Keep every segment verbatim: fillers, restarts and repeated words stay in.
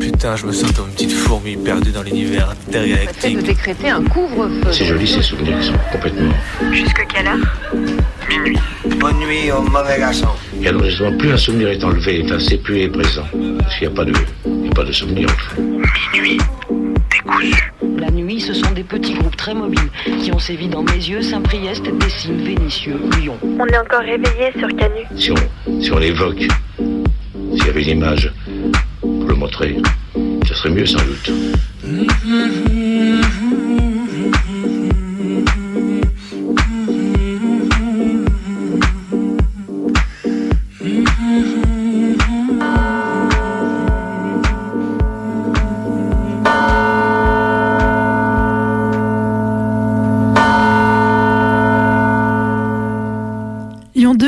Putain, je me sens comme une petite fourmi perdue dans l'univers intergalactique. Peut-être décréter un couvre-feu. C'est joli ces souvenirs, ils sont complètement... Jusque quelle heure? Minuit. Bonne nuit au mauvais garçon. Et alors justement, plus un souvenir est enlevé, enfin, c'est plus il est présent. Parce qu'il n'y a pas de, il n'y a pas de souvenir en fait. Minuit décousu. La nuit, ce sont des petits groupes très mobiles qui ont sévi dans mes yeux, Saint-Priest, Dessines, Vénitieux, Lyon. On est encore réveillés sur Canut. Si on, si on l'évoque, s'il y avait une image... le montrer, ce serait mieux sans doute.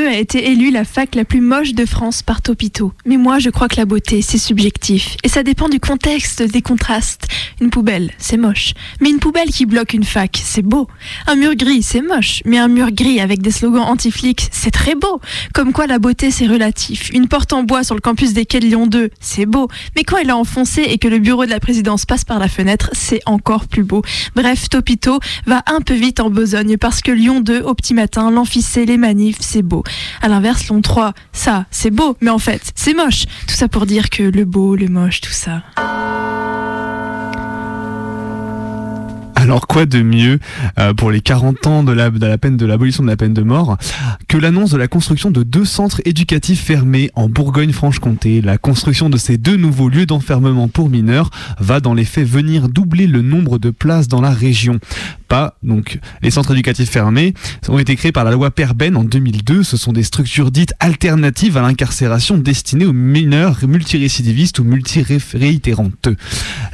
A été élue la fac la plus moche de France par Topito. Mais moi, je crois que la beauté, c'est subjectif. Et ça dépend du contexte, des contrastes. Une poubelle, c'est moche. Mais une poubelle qui bloque une fac, c'est beau. Un mur gris, c'est moche. Mais un mur gris avec des slogans anti-flics, c'est très beau. Comme quoi la beauté, c'est relatif. Une porte en bois sur le campus des quais de Lyon deux, c'est beau. Mais quand elle est enfoncée et que le bureau de la présidence passe par la fenêtre, c'est encore plus beau. Bref, Topito va un peu vite en besogne parce que Lyon deux, au petit matin, l'amphicée, les manifs, c'est beau. À l'inverse, Lyon trois, ça, c'est beau, mais en fait, c'est moche. Tout ça pour dire que le beau, le moche, tout ça... Alors quoi de mieux pour les quarante ans de la, de la peine de l'abolition de la peine de mort que l'annonce de la construction de deux centres éducatifs fermés en Bourgogne-Franche-Comté. La construction de ces deux nouveaux lieux d'enfermement pour mineurs va dans les faits venir doubler le nombre de places dans la région. Pas, donc, les centres éducatifs fermés ont été créés par la loi Perben en deux mille deux. Ce sont des structures dites alternatives à l'incarcération destinées aux mineurs multirécidivistes ou multiréitérantes.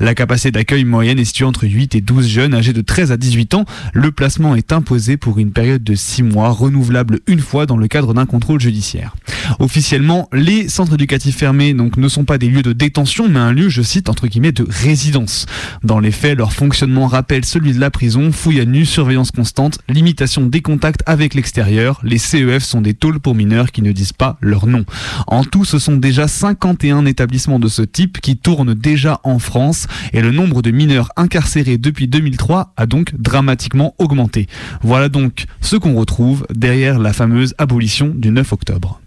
La capacité d'accueil moyenne est située entre huit et douze jeunes âgés de treize à dix-huit ans. Le placement est imposé pour une période de six mois, renouvelable une fois dans le cadre d'un contrôle judiciaire. Officiellement, les centres éducatifs fermés donc, ne sont pas des lieux de détention, mais un lieu, je cite, entre guillemets, de résidence. Dans les faits, leur fonctionnement rappelle celui de la prison. Fouille à nu, surveillance constante, limitation des contacts avec l'extérieur. Les C E F sont des tôles pour mineurs qui ne disent pas leur nom. En tout, ce sont déjà cinquante et un établissements de ce type qui tournent déjà en France et le nombre de mineurs incarcérés depuis deux mille trois a donc dramatiquement augmenté. Voilà donc ce qu'on retrouve derrière la fameuse abolition du neuf octobre.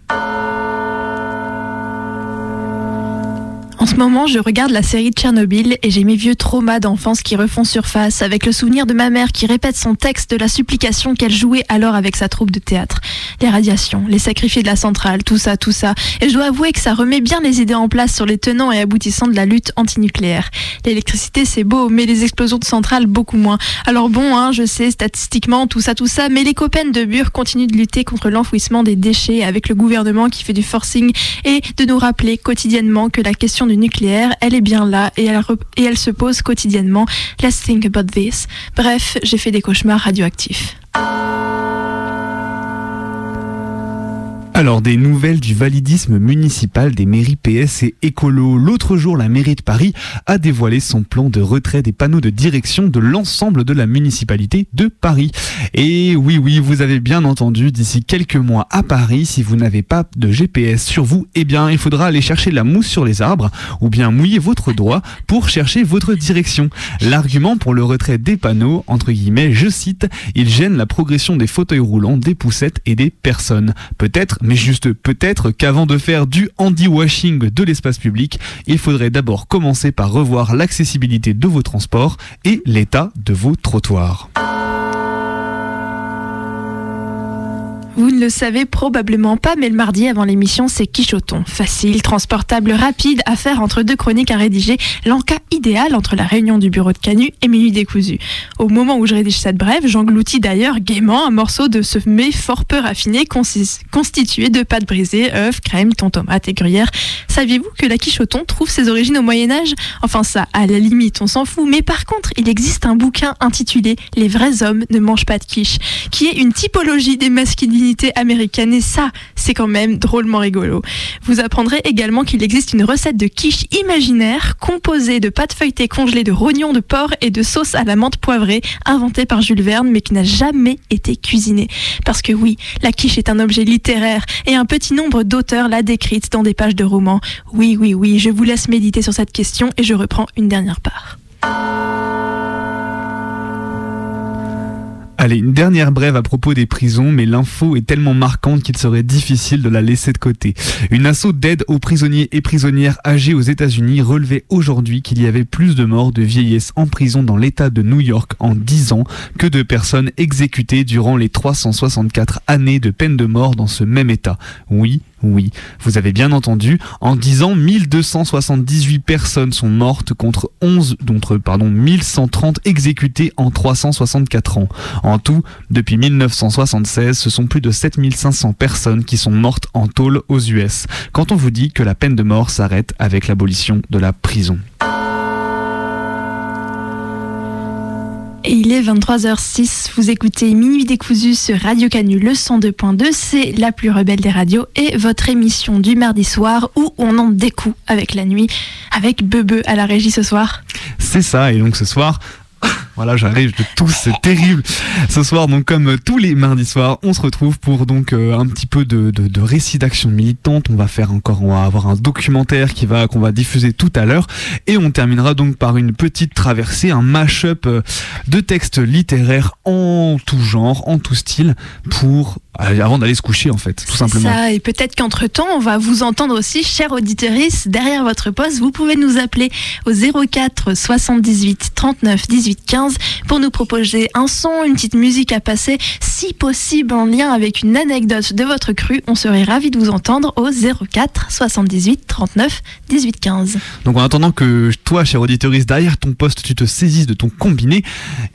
En ce moment, je regarde la série Tchernobyl et j'ai mes vieux traumas d'enfance qui refont surface avec le souvenir de ma mère qui répète son texte de la supplication qu'elle jouait alors avec sa troupe de théâtre. Les radiations, les sacrifiés de la centrale, tout ça, tout ça. Et je dois avouer que ça remet bien les idées en place sur les tenants et aboutissants de la lutte antinucléaire. L'électricité, c'est beau, mais les explosions de centrale, beaucoup moins. Alors bon, hein, je sais, statistiquement, tout ça, tout ça, mais les copains de Bure continuent de lutter contre l'enfouissement des déchets avec le gouvernement qui fait du forcing et de nous rappeler quotidiennement que la question du nucléaire, elle est bien là et elle, rep- et elle se pose quotidiennement. Let's think about this. Bref, j'ai fait des cauchemars radioactifs. Alors, des nouvelles du validisme municipal des mairies P S et écolo. L'autre jour, la mairie de Paris a dévoilé son plan de retrait des panneaux de direction de l'ensemble de la municipalité de Paris. Et oui, oui, vous avez bien entendu, d'ici quelques mois à Paris, si vous n'avez pas de G P S sur vous, eh bien, il faudra aller chercher la mousse sur les arbres ou bien mouiller votre doigt pour chercher votre direction. L'argument pour le retrait des panneaux, entre guillemets, je cite, « ils gênent la progression des fauteuils roulants, des poussettes et des personnes ». Peut-être, mais juste peut-être qu'avant de faire du handiwashing de l'espace public, il faudrait d'abord commencer par revoir l'accessibilité de vos transports et l'état de vos trottoirs. Vous ne le savez probablement pas, mais le mardi avant l'émission, c'est Quichoton. Facile, transportable, rapide, à faire entre deux chroniques à rédiger, l'enca idéal entre la réunion du bureau de Canut et Minuit Décousu. Au moment où je rédige cette brève, j'engloutis d'ailleurs gaiement un morceau de ce mets fort peu raffiné consist- constitué de pâtes brisées, œufs, crème, thon, tomate et gruyère. Saviez-vous que la Quichoton trouve ses origines au Moyen-Âge ? Enfin ça, à la limite, on s'en fout, mais par contre, il existe un bouquin intitulé « Les vrais hommes ne mangent pas de quiche » qui est une typologie des masculinités divinité américaine, et ça, c'est quand même drôlement rigolo. Vous apprendrez également qu'il existe une recette de quiche imaginaire composée de pâte feuilletée congelée de rognons de porc et de sauce à la menthe poivrée, inventée par Jules Verne mais qui n'a jamais été cuisinée. Parce que oui, la quiche est un objet littéraire et un petit nombre d'auteurs l'a décrite dans des pages de romans. Oui, oui, oui, je vous laisse méditer sur cette question et je reprends une dernière part. Allez, une dernière brève à propos des prisons, mais l'info est tellement marquante qu'il serait difficile de la laisser de côté. Une asso d'aide aux prisonniers et prisonnières âgés aux États-Unis relevait aujourd'hui qu'il y avait plus de morts de vieillesse en prison dans l'État de New York en dix ans que de personnes exécutées durant les trois cent soixante-quatre années de peine de mort dans ce même État. Oui, oui, vous avez bien entendu, en dix ans, mille deux cent soixante-dix-huit personnes sont mortes contre onze, contre, pardon, mille cent trente exécutées en trois cent soixante-quatre ans. En tout, depuis mille neuf cent soixante-seize, ce sont plus de sept mille cinq cents personnes qui sont mortes en tôle aux U S. Quand on vous dit que la peine de mort s'arrête avec l'abolition de la prison. Et il est vingt-trois heures six, vous écoutez Minuit Décousu sur Radio Canut, le cent deux point deux, c'est la plus rebelle des radios et votre émission du mardi soir où on en découd avec la nuit, avec Bebe à la régie ce soir. C'est ça, et donc ce soir... Voilà, j'arrive de tous, c'est terrible. Ce soir, donc, comme tous les mardis soirs, on se retrouve pour donc euh, un petit peu de, de, de récit d'action militante. On va faire encore, on va avoir un documentaire qui va, qu'on va diffuser tout à l'heure. Et on terminera donc par une petite traversée, un mash-up de textes littéraires en tout genre, en tout style, pour, euh, avant d'aller se coucher, en fait, tout c'est simplement. Ça, et peut-être qu'entre-temps, on va vous entendre aussi, chers auditeurs, derrière votre poste. Vous pouvez nous appeler au zéro quatre soixante-dix-huit trente-neuf dix-huit quinze pour nous proposer un son, une petite musique à passer, si possible en lien avec une anecdote de votre cru. On serait ravis de vous entendre au zéro quatre soixante-dix-huit trente-neuf dix-huit quinze. Donc en attendant que toi, cher auditeuriste, derrière ton poste, tu te saisisses de ton combiné,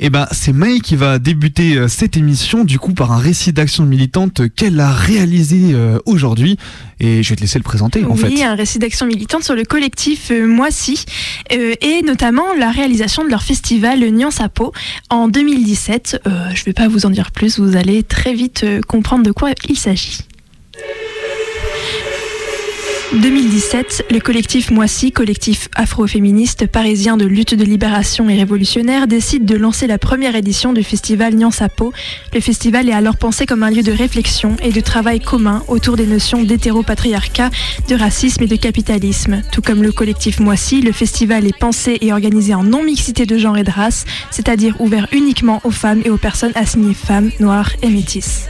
eh ben, c'est May qui va débuter cette émission du coup par un récit d'action militante qu'elle a réalisé aujourd'hui. Et je vais te laisser le présenter, en oui, fait. Oui, un récit d'action militante sur le collectif euh, Mwasi, euh, et notamment la réalisation de leur festival Nyansapo en deux mille dix-sept. Euh, je ne vais pas vous en dire plus, vous allez très vite euh, comprendre de quoi il s'agit. deux mille dix-sept, le collectif Mwasi, collectif afro-féministe parisien de lutte de libération et révolutionnaire, décide de lancer la première édition du festival Nyansapo. Le festival est alors pensé comme un lieu de réflexion et de travail commun autour des notions d'hétéropatriarcat, de racisme et de capitalisme. Tout comme le collectif Mwasi, le festival est pensé et organisé en non-mixité de genre et de race, c'est-à-dire ouvert uniquement aux femmes et aux personnes assignées femmes, noires et métisses.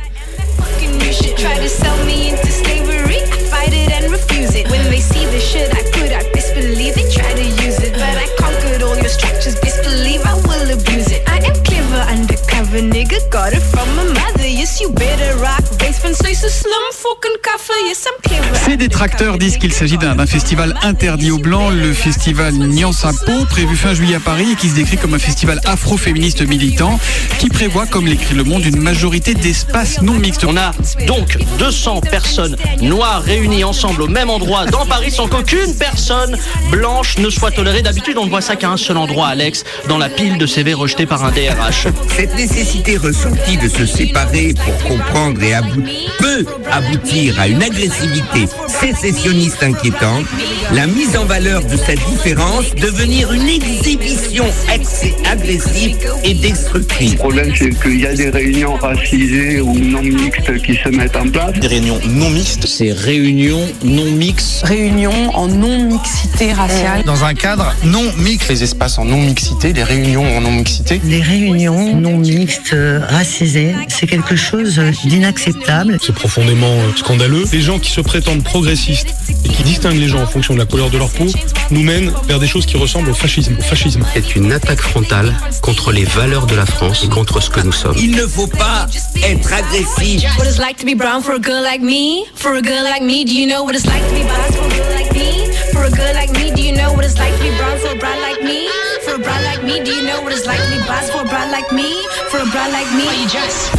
Ces détracteurs disent qu'il s'agit d'un, d'un festival interdit aux Blancs, le festival Nyansapo, prévu fin juillet à Paris et qui se décrit comme un festival afro-féministe militant qui prévoit, comme l'écrit Le Monde, une majorité d'espaces non mixtes. On a donc deux cents personnes noires réunies ensemble au même endroit dans Paris sans qu'aucune personne blanche ne soit tolérée. D'habitude, on ne voit ça qu'à un seul endroit, Alex, dans la pile de C V rejetée par un D R H. Cette nécessité ressentie de se séparer pour comprendre et aboutir peut aboutir à une agressivité sécessionniste inquiétante, la mise en valeur de cette différence devenir une exhibition agressive et destructrive. Le problème, c'est qu'il y a des réunions racisées ou non mixtes qui se mettent en place. Des réunions non mixtes, c'est réunions non mixtes. Réunions en non-mixité raciale. Dans un cadre non-mixte. Les espaces en non-mixité, les réunions en non-mixité. Les réunions non-mixtes racisées, c'est quelque chose d'inacceptable. C'est profondément scandaleux. Les gens qui se prétendent progressistes et qui distinguent les gens en fonction de la couleur de leur peau nous mènent vers des choses qui ressemblent au fascisme. Au fascisme. C'est une attaque frontale contre les valeurs de la France et contre ce que nous sommes. Il ne faut pas être agressif. What it's like to be brown for a girl like me? For a girl like me, do you know what it's like to be black for a girl like me? For a girl like me, do you know what it's like to be brown for a brown like me? For a brown like me, do you know what it's like to be black for a brown like me? For a brown like me, you just...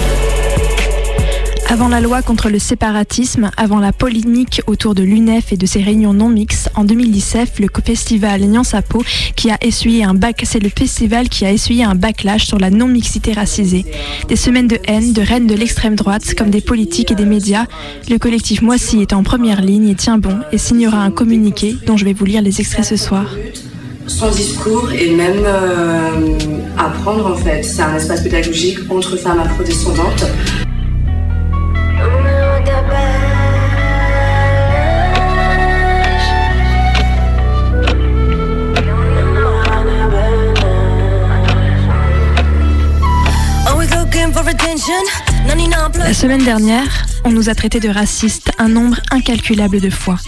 Avant la loi contre le séparatisme, avant la polémique autour de l'U N E F et de ses réunions non mixtes, en deux mille dix-sept, le festival Nyansapo qui a essuyé un bac, c'est le festival qui a essuyé un backlash sur la non-mixité racisée. Des semaines de haine, de reines de l'extrême droite, comme des politiques et des médias, le collectif Mwasi est en première ligne et tient bon et signera un communiqué dont je vais vous lire les extraits ce soir. Son discours et même euh, apprendre en fait. C'est un espace pédagogique entre femmes afrodescendantes. La semaine dernière, on nous a traités de racistes un nombre incalculable de fois.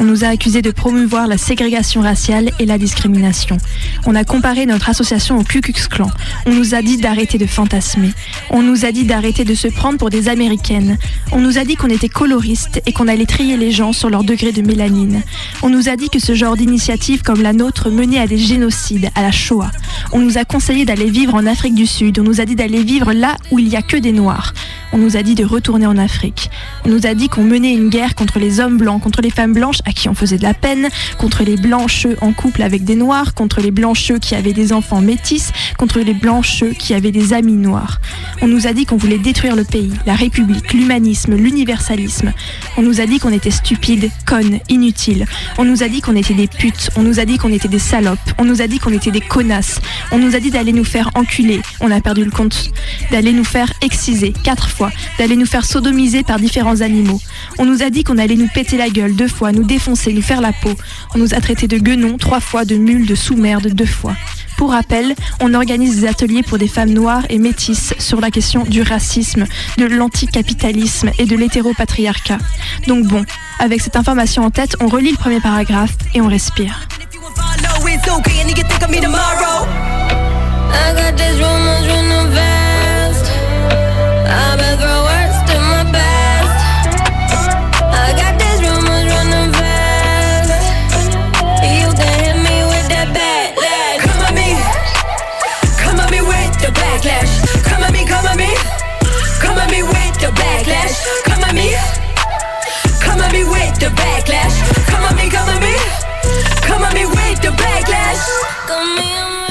On nous a accusés de promouvoir la ségrégation raciale et la discrimination. On a comparé notre association au Ku Klux Klan. On nous a dit d'arrêter de fantasmer. On nous a dit d'arrêter de se prendre pour des Américaines. On nous a dit qu'on était coloristes et qu'on allait trier les gens sur leur degré de mélanine. On nous a dit que ce genre d'initiative comme la nôtre menait à des génocides, à la Shoah. On nous a conseillé d'aller vivre en Afrique du Sud. On nous a dit d'aller vivre là où il n'y a que des Noirs. On nous a dit de retourner en Afrique. On nous a dit qu'on menait une guerre contre les hommes blancs, contre les femmes blanches à qui on faisait de la peine, contre les blancheux en couple avec des noirs, contre les blancheux qui avaient des enfants métis, contre les blancheux qui avaient des amis noirs. On nous a dit qu'on voulait détruire le pays, la République, l'humanisme, l'universalisme. On nous a dit qu'on était stupides, connes, inutiles. On nous a dit qu'on était des putes. On nous a dit qu'on était des salopes. On nous a dit qu'on était des connasses. On nous a dit d'aller nous faire enculer. On a perdu le compte. D'aller nous faire exciser quatre fois. D'aller nous faire sodomiser par différents animaux. On nous a dit qu'on allait nous péter la gueule deux fois, nous défoncer, nous faire la peau. On nous a traités de guenons trois fois, de mules, de sous-merde deux fois. Pour rappel, on organise des ateliers pour des femmes noires et métisses sur la question du racisme, de l'anticapitalisme et de l'hétéropatriarcat. Donc bon, avec cette information en tête, on relit le premier paragraphe et on respire.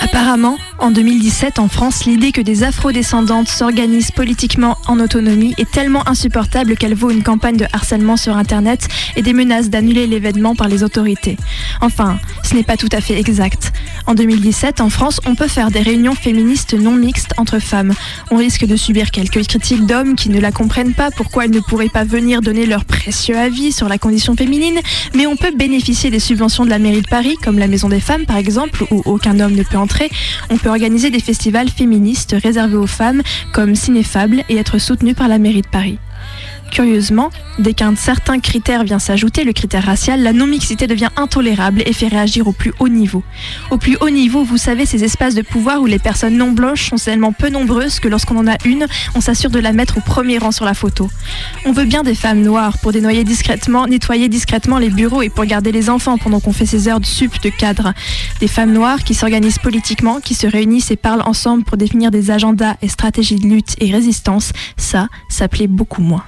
Apparemment, en deux mille dix-sept, en France, l'idée que des afrodescendantes s'organisent politiquement en autonomie est tellement insupportable qu'elle vaut une campagne de harcèlement sur Internet et des menaces d'annuler l'événement par les autorités. Enfin, ce n'est pas tout à fait exact. En deux mille dix-sept, en France, on peut faire des réunions féministes non mixtes entre femmes. On risque de subir quelques critiques d'hommes qui ne la comprennent pas, pourquoi elles ne pourraient pas venir donner leur précieux avis sur la condition féminine, mais on peut bénéficier des subventions de la mairie de Paris, comme la Maison des Femmes par exemple, où aucun homme ne peut entrer. On peut organiser des festivals féministes réservés aux femmes, comme Cinéfable, et être soutenu par la mairie de Paris. Curieusement, dès qu'un certain critère vient s'ajouter, le critère racial, la non-mixité devient intolérable et fait réagir au plus haut niveau. Au plus haut niveau, vous savez, ces espaces de pouvoir où les personnes non blanches sont tellement peu nombreuses que lorsqu'on en a une, on s'assure de la mettre au premier rang sur la photo. On veut bien des femmes noires pour dénoyer discrètement, nettoyer discrètement les bureaux et pour garder les enfants pendant qu'on fait ses heures de sup de cadre. Des femmes noires qui s'organisent politiquement, qui se réunissent et parlent ensemble pour définir des agendas et stratégies de lutte et résistance, ça, ça plaît beaucoup moins.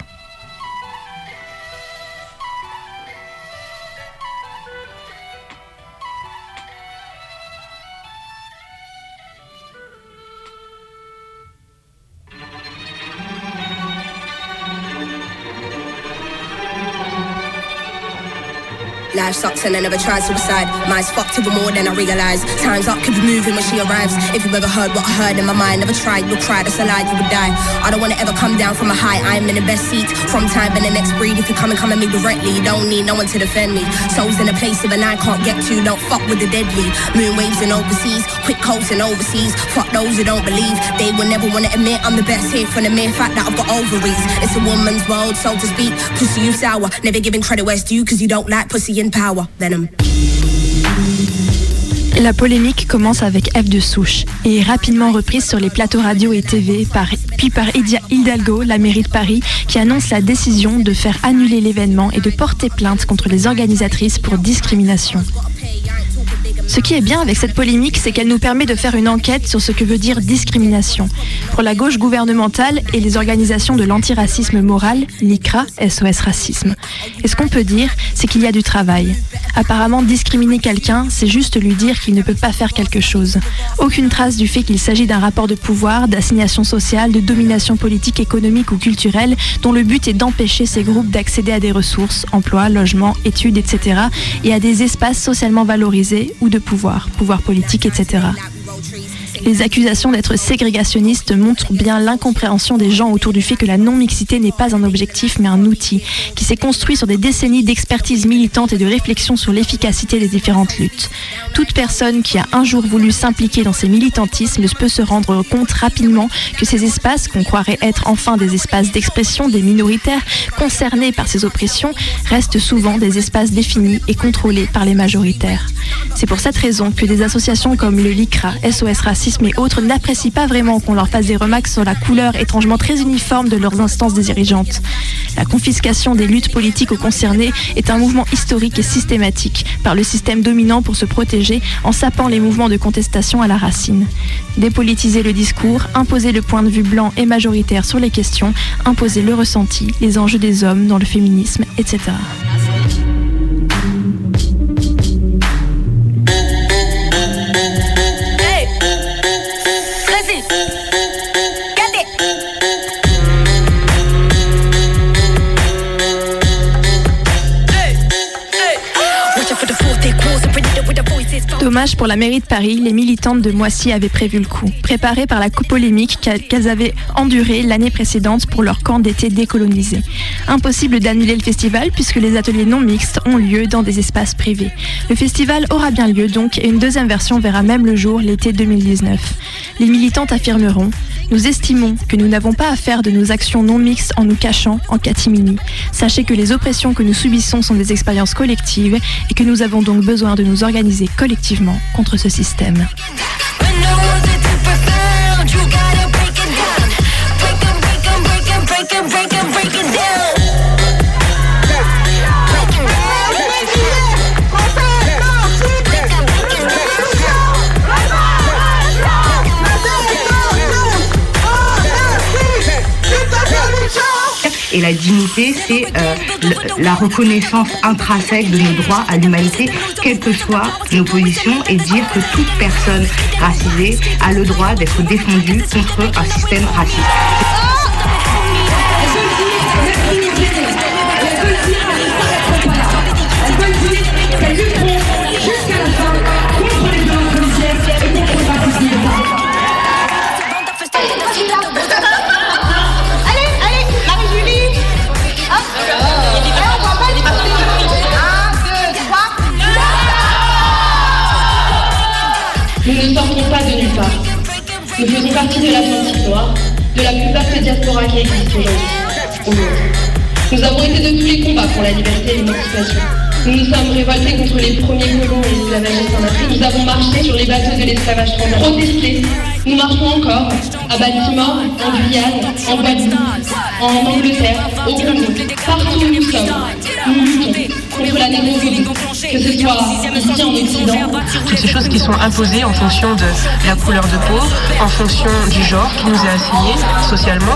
Life sucks and I never tried suicide. Mine's fucked even more than I realised. Time's up, keep moving when she arrives. If you ever heard what I heard in my mind, never tried, you'll cry, that's a lie, you would die. I don't wanna ever come down from a high, I'm in the best seat. From time and the next breed, if you come and come at me directly, you don't need no one to defend me. Souls in a place even I can't get to, don't fuck with the deadly. Moon waves and overseas, quick coats and overseas. Fuck those who don't believe, they will never wanna admit I'm the best here from the mere fact that I've got ovaries. It's a woman's world, so to speak, pussy you sour. Never giving credit where it's due, cause you don't like pussy in power, venom. La polémique commence avec F de Souche et est rapidement reprise sur les plateaux radio et T V, par, puis par Edia Hidalgo, la mairie de Paris, qui annonce la décision de faire annuler l'événement et de porter plainte contre les organisatrices pour discrimination. Ce qui est bien avec cette polémique, c'est qu'elle nous permet de faire une enquête sur ce que veut dire discrimination. Pour la gauche gouvernementale et les organisations de l'antiracisme moral, LICRA, S O S Racisme. Et ce qu'on peut dire, c'est qu'il y a du travail. Apparemment, discriminer quelqu'un, c'est juste lui dire qu'il ne peut pas faire quelque chose. Aucune trace du fait qu'il s'agit d'un rapport de pouvoir, d'assignation sociale, de domination politique, économique ou culturelle, dont le but est d'empêcher ces groupes d'accéder à des ressources, emploi, logement, études, et cetera, et à des espaces socialement valorisés ou de pouvoir, pouvoir politique, et cetera. Les accusations d'être ségrégationnistes montrent bien l'incompréhension des gens autour du fait que la non-mixité n'est pas un objectif mais un outil, qui s'est construit sur des décennies d'expertise militante et de réflexion sur l'efficacité des différentes luttes. Toute personne qui a un jour voulu s'impliquer dans ces militantismes peut se rendre compte rapidement que ces espaces, qu'on croirait être enfin des espaces d'expression des minoritaires concernés par ces oppressions, restent souvent des espaces définis et contrôlés par les majoritaires. C'est pour cette raison que des associations comme le LICRA, S O S Racisme, mais autres n'apprécient pas vraiment qu'on leur fasse des remarques sur la couleur étrangement très uniforme de leurs instances dirigeantes. La confiscation des luttes politiques aux concernés est un mouvement historique et systématique par le système dominant pour se protéger en sapant les mouvements de contestation à la racine. Dépolitiser le discours, imposer le point de vue blanc et majoritaire sur les questions, imposer le ressenti, les enjeux des hommes dans le féminisme, et cetera. Dommage pour la mairie de Paris, les militantes de Mwasi avaient prévu le coup, préparées par la polémique qu'elles avaient endurée l'année précédente pour leur camp d'été décolonisé. Impossible d'annuler le festival puisque les ateliers non mixtes ont lieu dans des espaces privés. Le festival aura bien lieu donc et une deuxième version verra même le jour l'été deux mille dix-neuf. Les militantes affirmeront « Nous estimons que nous n'avons pas à faire de nos actions non mixtes en nous cachant en catimini. Sachez que les oppressions que nous subissons sont des expériences collectives et que nous avons donc besoin de nous organiser collectivement contre ce système. » Et la dignité, c'est euh, la reconnaissance intrinsèque de nos droits à l'humanité, quelles que soient nos positions, et dire que toute personne racisée a le droit d'être défendue contre un système raciste. Nous ne sortons pas de nulle part. Nous faisons partie de l'Atlantique noire, de la plus vaste diaspora qui existe aujourd'hui, au monde. Nous avons été de tous les combats pour la liberté et l'émancipation. Nous nous sommes révoltés contre les premiers colons et les esclavagistes en Afrique. Nous avons marché sur les bateaux de l'esclavage pour protester. Nous marchons encore à Baltimore, en Guyane, en Guadeloupe, en Angleterre, au Congo. Partout où nous sommes, nous luttons contre la négrophobie, que ce soit ici en Occident. Toutes ces choses qui sont imposées en fonction de la couleur de peau, en fonction du genre qui nous est assigné socialement,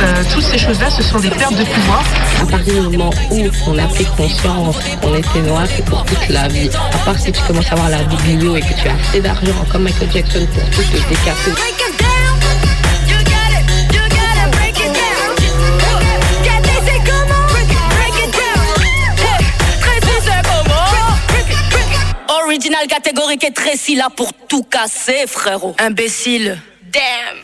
euh, toutes ces choses-là, ce sont des pertes de pouvoir. À partir du moment où on a pris conscience qu'on était noir, c'est pour toute la vie. À part si tu commences à avoir la biblio et que tu as assez d'argent, comme Michael Jackson, pour tout te décapper. Original catégorique est très si là pour tout casser, frérot. Imbécile. Damn.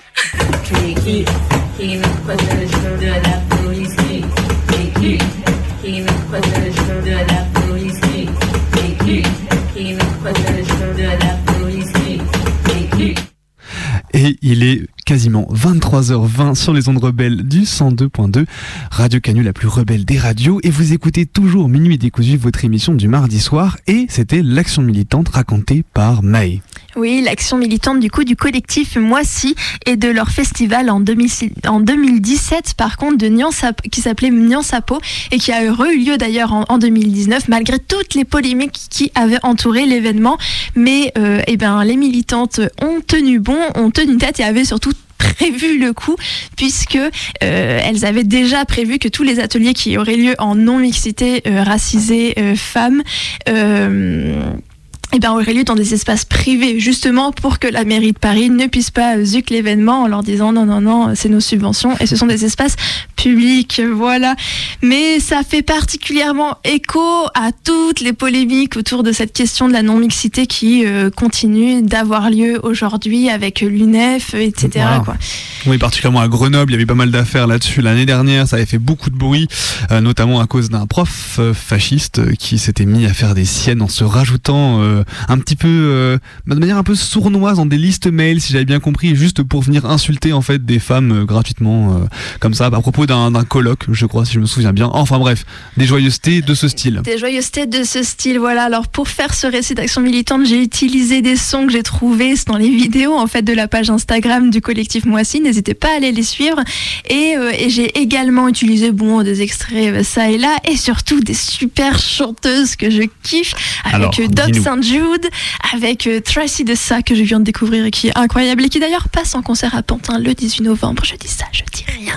Et il est quasiment vingt-trois heures vingt sur les ondes rebelles du cent deux virgule deux, Radio Canut, la plus rebelle des radios, et vous écoutez toujours Minuit Décousu, votre émission du mardi soir, et c'était l'action militante racontée par Maë. Oui, l'action militante du coup du collectif Mwasi et de leur festival en, deux mille, en deux mille dix-sept par contre de Nyansapo, qui s'appelait Nyansapo et qui a eu lieu d'ailleurs en, en deux mille dix-neuf malgré toutes les polémiques qui avaient entouré l'événement. Mais euh, eh ben, les militantes ont tenu bon, ont tenu tête et avaient surtout prévu le coup, puisque euh, elles avaient déjà prévu que tous les ateliers qui auraient lieu en non-mixité euh, racisée euh, femmes euh, eh bien, aurait lieu dans des espaces privés, justement pour que la mairie de Paris ne puisse pas zuc l'événement en leur disant non, non, non, c'est nos subventions et ce sont des espaces publics, voilà. Mais ça fait particulièrement écho à toutes les polémiques autour de cette question de la non-mixité qui euh, continue d'avoir lieu aujourd'hui avec l'U N E F, et cetera. Voilà. Quoi. Oui, particulièrement à Grenoble, il y avait pas mal d'affaires là-dessus. L'année dernière, ça avait fait beaucoup de bruit, euh, notamment à cause d'un prof euh, fasciste qui s'était mis à faire des siennes en se rajoutant... Euh, un petit peu euh, de manière un peu sournoise dans des listes mail, si j'avais bien compris, juste pour venir insulter en fait des femmes euh, gratuitement euh, comme ça à propos d'un, d'un colloque, je crois, si je me souviens bien. Enfin bref, des joyeusetés de ce style. Des joyeusetés de ce style, voilà. Alors pour faire ce récit d'action militante, j'ai utilisé des sons que j'ai trouvés dans les vidéos en fait de la page Instagram du collectif Mwasi. N'hésitez pas à aller les suivre. Et, euh, et j'ai également utilisé bon des extraits euh, ça et là, et surtout des super chanteuses que je kiffe avec euh, Doc Saint-Jean Jude, avec euh, Tracy Dessa que je viens de découvrir et qui est incroyable et qui d'ailleurs passe en concert à Pantin le dix-huit novembre, je dis ça, je dis rien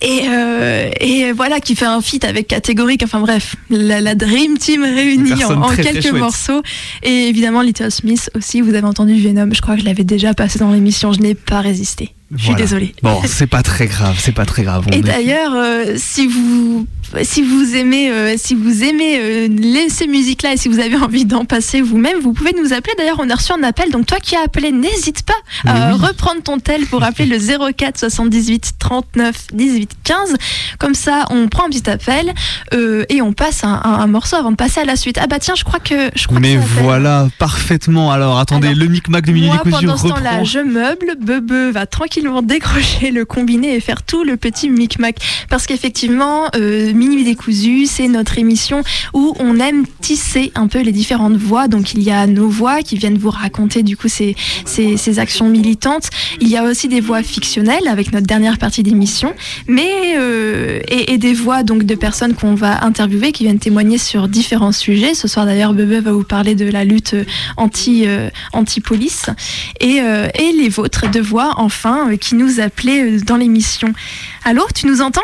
et, euh, et voilà, qui fait un feat avec Catégorique, enfin bref la, la Dream Team réunie en, en très, quelques très morceaux, et évidemment Little Smith aussi, vous avez entendu Venom, je crois que je l'avais déjà passé dans l'émission, je n'ai pas résisté. Je suis voilà. désolée. Bon, c'est pas très grave, c'est pas très grave. On et est... d'ailleurs, euh, si vous si vous aimez euh, si vous aimez euh, les, ces musiques-là et si vous avez envie d'en passer vous-même, vous pouvez nous appeler. D'ailleurs, on a reçu un appel. Donc toi qui as appelé, n'hésite pas à euh, oui. reprendre ton tel pour appeler le zéro quatre soixante-dix-huit trente-neuf dix-huit quinze. Comme ça, on prend un petit appel euh, et on passe un, un, un morceau avant de passer à la suite. Ah bah tiens, je crois que je crois. Mais que ça voilà, appelle. Parfaitement. Alors attendez, Alors, le micmac de Minuit Décousu. Moi pendant ce temps-là, je meuble, bebe va tranquille. Ils vont décrocher le combiné et faire tout le petit micmac, parce qu'effectivement euh, Minuit Décousu, c'est notre émission où on aime tisser un peu les différentes voix. Donc il y a nos voix qui viennent vous raconter du coup ces, ces, ces actions militantes, il y a aussi des voix fictionnelles avec notre dernière partie d'émission, mais euh, et, et des voix donc de personnes qu'on va interviewer qui viennent témoigner sur différents sujets. Ce soir d'ailleurs Bebe va vous parler de la lutte anti, euh, anti-police et, euh, et les vôtres de voix enfin qui nous appelait dans l'émission. Allô, tu nous entends ?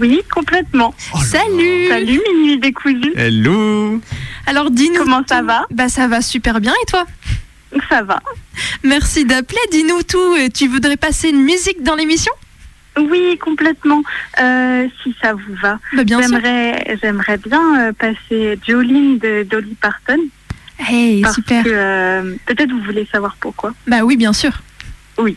Oui, complètement. Oh Salut. Salut Minuit Décousu. Hello. Alors dis-nous comment tout. Ça va ? Bah ça va super bien et toi ? Ça va. Merci d'appeler, dis-nous tout. Tu voudrais passer une musique dans l'émission ? Oui, complètement. Euh, si ça vous va. Bah, bien j'aimerais, sûr. J'aimerais bien passer Jolene de Dolly Parton. Hey, parce super. Que, euh, peut-être vous voulez savoir pourquoi. Bah oui, bien sûr. Oui.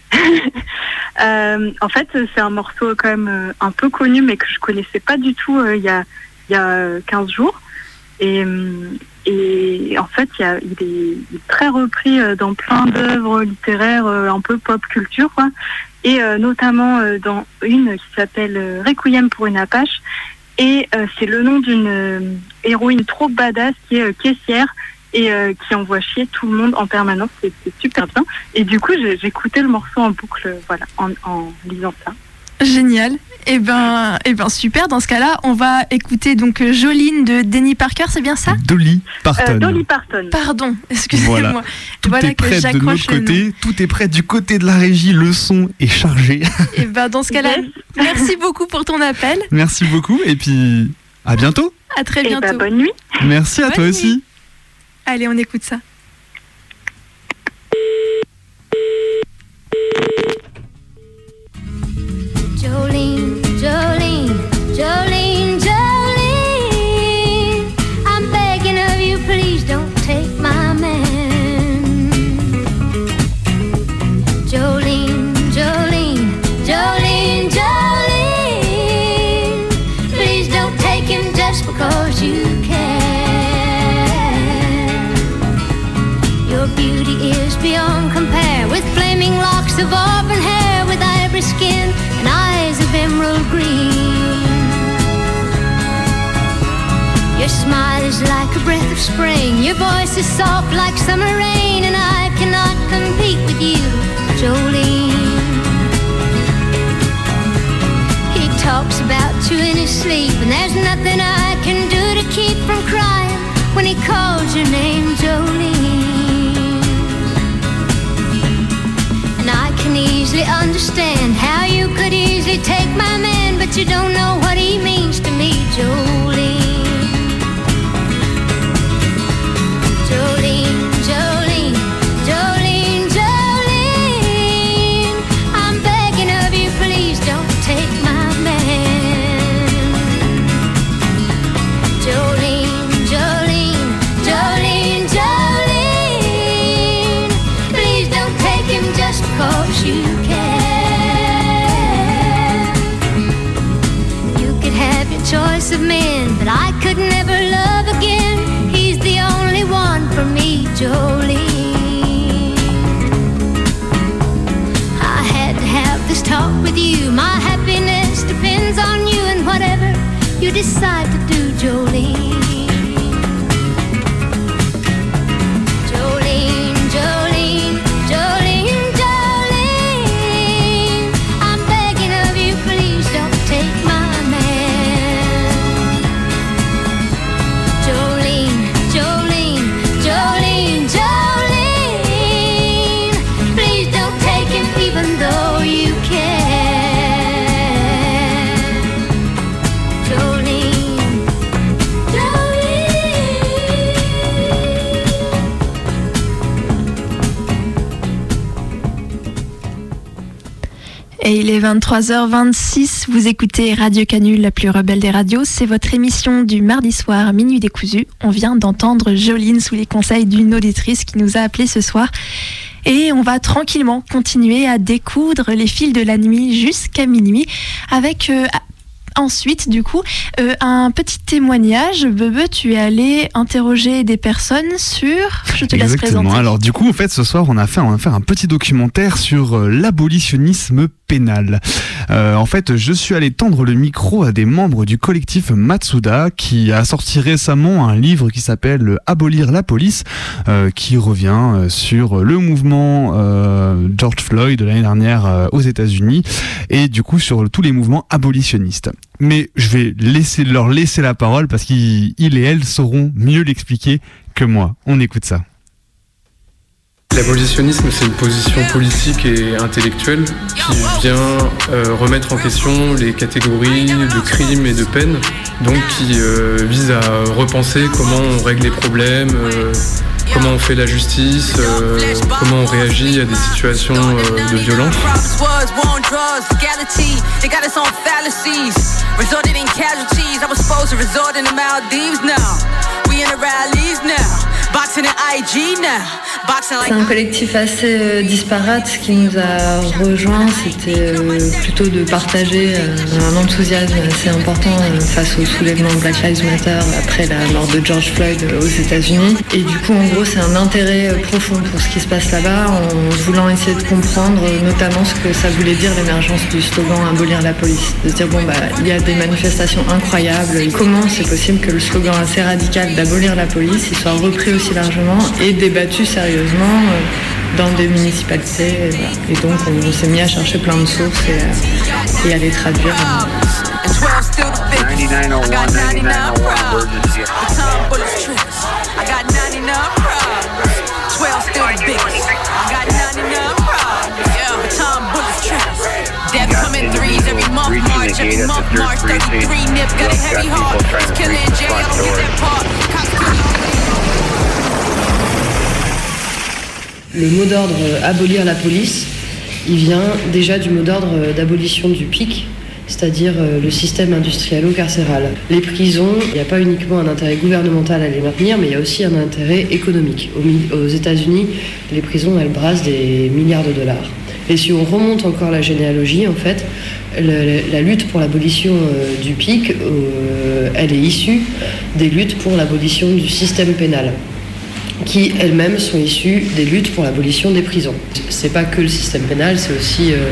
euh, en fait, c'est un morceau quand même euh, un peu connu, mais que je connaissais pas du tout il euh, y a, y a quinze jours. Et, et en fait, y a, il, est, il est très repris euh, dans plein d'œuvres littéraires, euh, un peu pop culture, quoi. Et euh, notamment euh, dans une qui s'appelle euh, Requiem pour une Apache. Et euh, c'est le nom d'une euh, héroïne trop badass qui est euh, caissière. Et euh, qui envoie chier tout le monde en permanence, c'est, c'est super bien. Et du coup, j'ai, j'écoutais le morceau en boucle, voilà, en, en lisant ça. Génial. Eh ben, eh ben, super. Dans ce cas-là, on va écouter donc Jolene de Denny Parker, c'est bien ça ? Dolly Parton. Euh, Dolly Parton. Pardon, excusez-moi. Voilà, tout voilà est prêt que de notre côté. Tout est prêt du côté de la régie. Le son est chargé. Eh ben, dans ce cas-là, yes. Merci beaucoup pour ton appel. Merci beaucoup. Et puis, à bientôt. À très bientôt. Et ben, bonne nuit. Merci à bonne toi nuit. Aussi. Allez, on écoute ça. Jolene, Jolene, Jolene, Jolene, I'm begging of you, please don't take my man. Jolene, Jolene, Jolene, Jolene, please don't take him just because you can. Beauty is beyond compare, with flaming locks of auburn hair, with ivory skin and eyes of emerald green. Your smile is like a breath of spring, your voice is soft like summer rain, and I cannot nothing I can do to keep from crying when he called your name, Jolene. And I can easily understand how you could easily take my man, but you don't know what he means to me, Jolene. Jolene, Jolene, Jolene, Jolene, I'm begging of you, please don't take my man. Jolene, Jolene, Jolene, Jolene, please don't take him just cause you can. You could have your choice of men, but I could never love again. He's the only one for me, Jolene. I had to have this talk with you. My happiness depends on you, and whatever you decide to do, Jolene. Jolene, Jolene, Jolene, Jolene, I'm begging of you, please don't take my man. Jolene, Jolene, Jolene, Jolene, please don't take him even though you can. Jolene, Jolene. Et il est vingt-trois heures vingt-six, vous écoutez Radio Canut, la plus rebelle des radios. C'est votre émission du mardi soir, Minuit Décousu. On vient d'entendre Jolene sous les conseils d'une auditrice qui nous a appelés ce soir. Et on va tranquillement continuer à découdre les fils de la nuit jusqu'à minuit avec... euh, ensuite, du coup, euh, un petit témoignage. Bebe, tu es allé interroger des personnes sur... Je te laisse Exactement. Présenter. Alors du coup, en fait, ce soir, on a fait, on va faire un petit documentaire sur euh, l'abolitionnisme pénal. Euh, en fait, je suis allé tendre le micro à des membres du collectif Matsuda qui a sorti récemment un livre qui s'appelle « Abolir la police euh, » qui revient sur le mouvement euh, George Floyd de l'année dernière euh, aux États-Unis et du coup sur tous les mouvements abolitionnistes. Mais je vais laisser, leur laisser la parole parce qu'ils et elles sauront mieux l'expliquer que moi. On écoute ça. L'abolitionnisme, c'est une position politique et intellectuelle qui vient euh, remettre en question les catégories de crimes et de peines, donc qui euh, vise à repenser comment on règle les problèmes, euh, comment on fait la justice, euh, comment on réagit à des situations euh, de violence. C'est un collectif assez euh, disparate. Ce qui nous a rejoints, c'était euh, plutôt de partager euh, un enthousiasme assez important euh, face au soulèvement Black Lives Matter après la mort de George Floyd euh, aux États-Unis. Et du coup, en gros, c'est un intérêt euh, profond pour ce qui se passe là-bas, en voulant essayer de comprendre euh, notamment ce que ça voulait dire l'émergence du slogan « Abolir la police ». De se dire, bon, bah, il y a des manifestations incroyables. Et comment c'est possible que le slogan assez radical d'abolir la police il soit repris aussi largement et débattu sérieusement euh, dans des municipalités. Et, voilà. Et donc on, on s'est mis à chercher plein de sources et, euh, et à les traduire. Euh. Le mot d'ordre « abolir la police », il vient déjà du mot d'ordre d'abolition du P I C, c'est-à-dire le système industrialo-carcéral. Les prisons, il n'y a pas uniquement un intérêt gouvernemental à les maintenir, mais il y a aussi un intérêt économique. Aux États-Unis, les prisons, elles brassent des milliards de dollars. Et si on remonte encore la généalogie, en fait, la, la lutte pour l'abolition euh, du P I C, euh, elle est issue des luttes pour l'abolition du système pénal, qui elles-mêmes sont issues des luttes pour l'abolition des prisons. C'est pas que le système pénal, c'est aussi euh,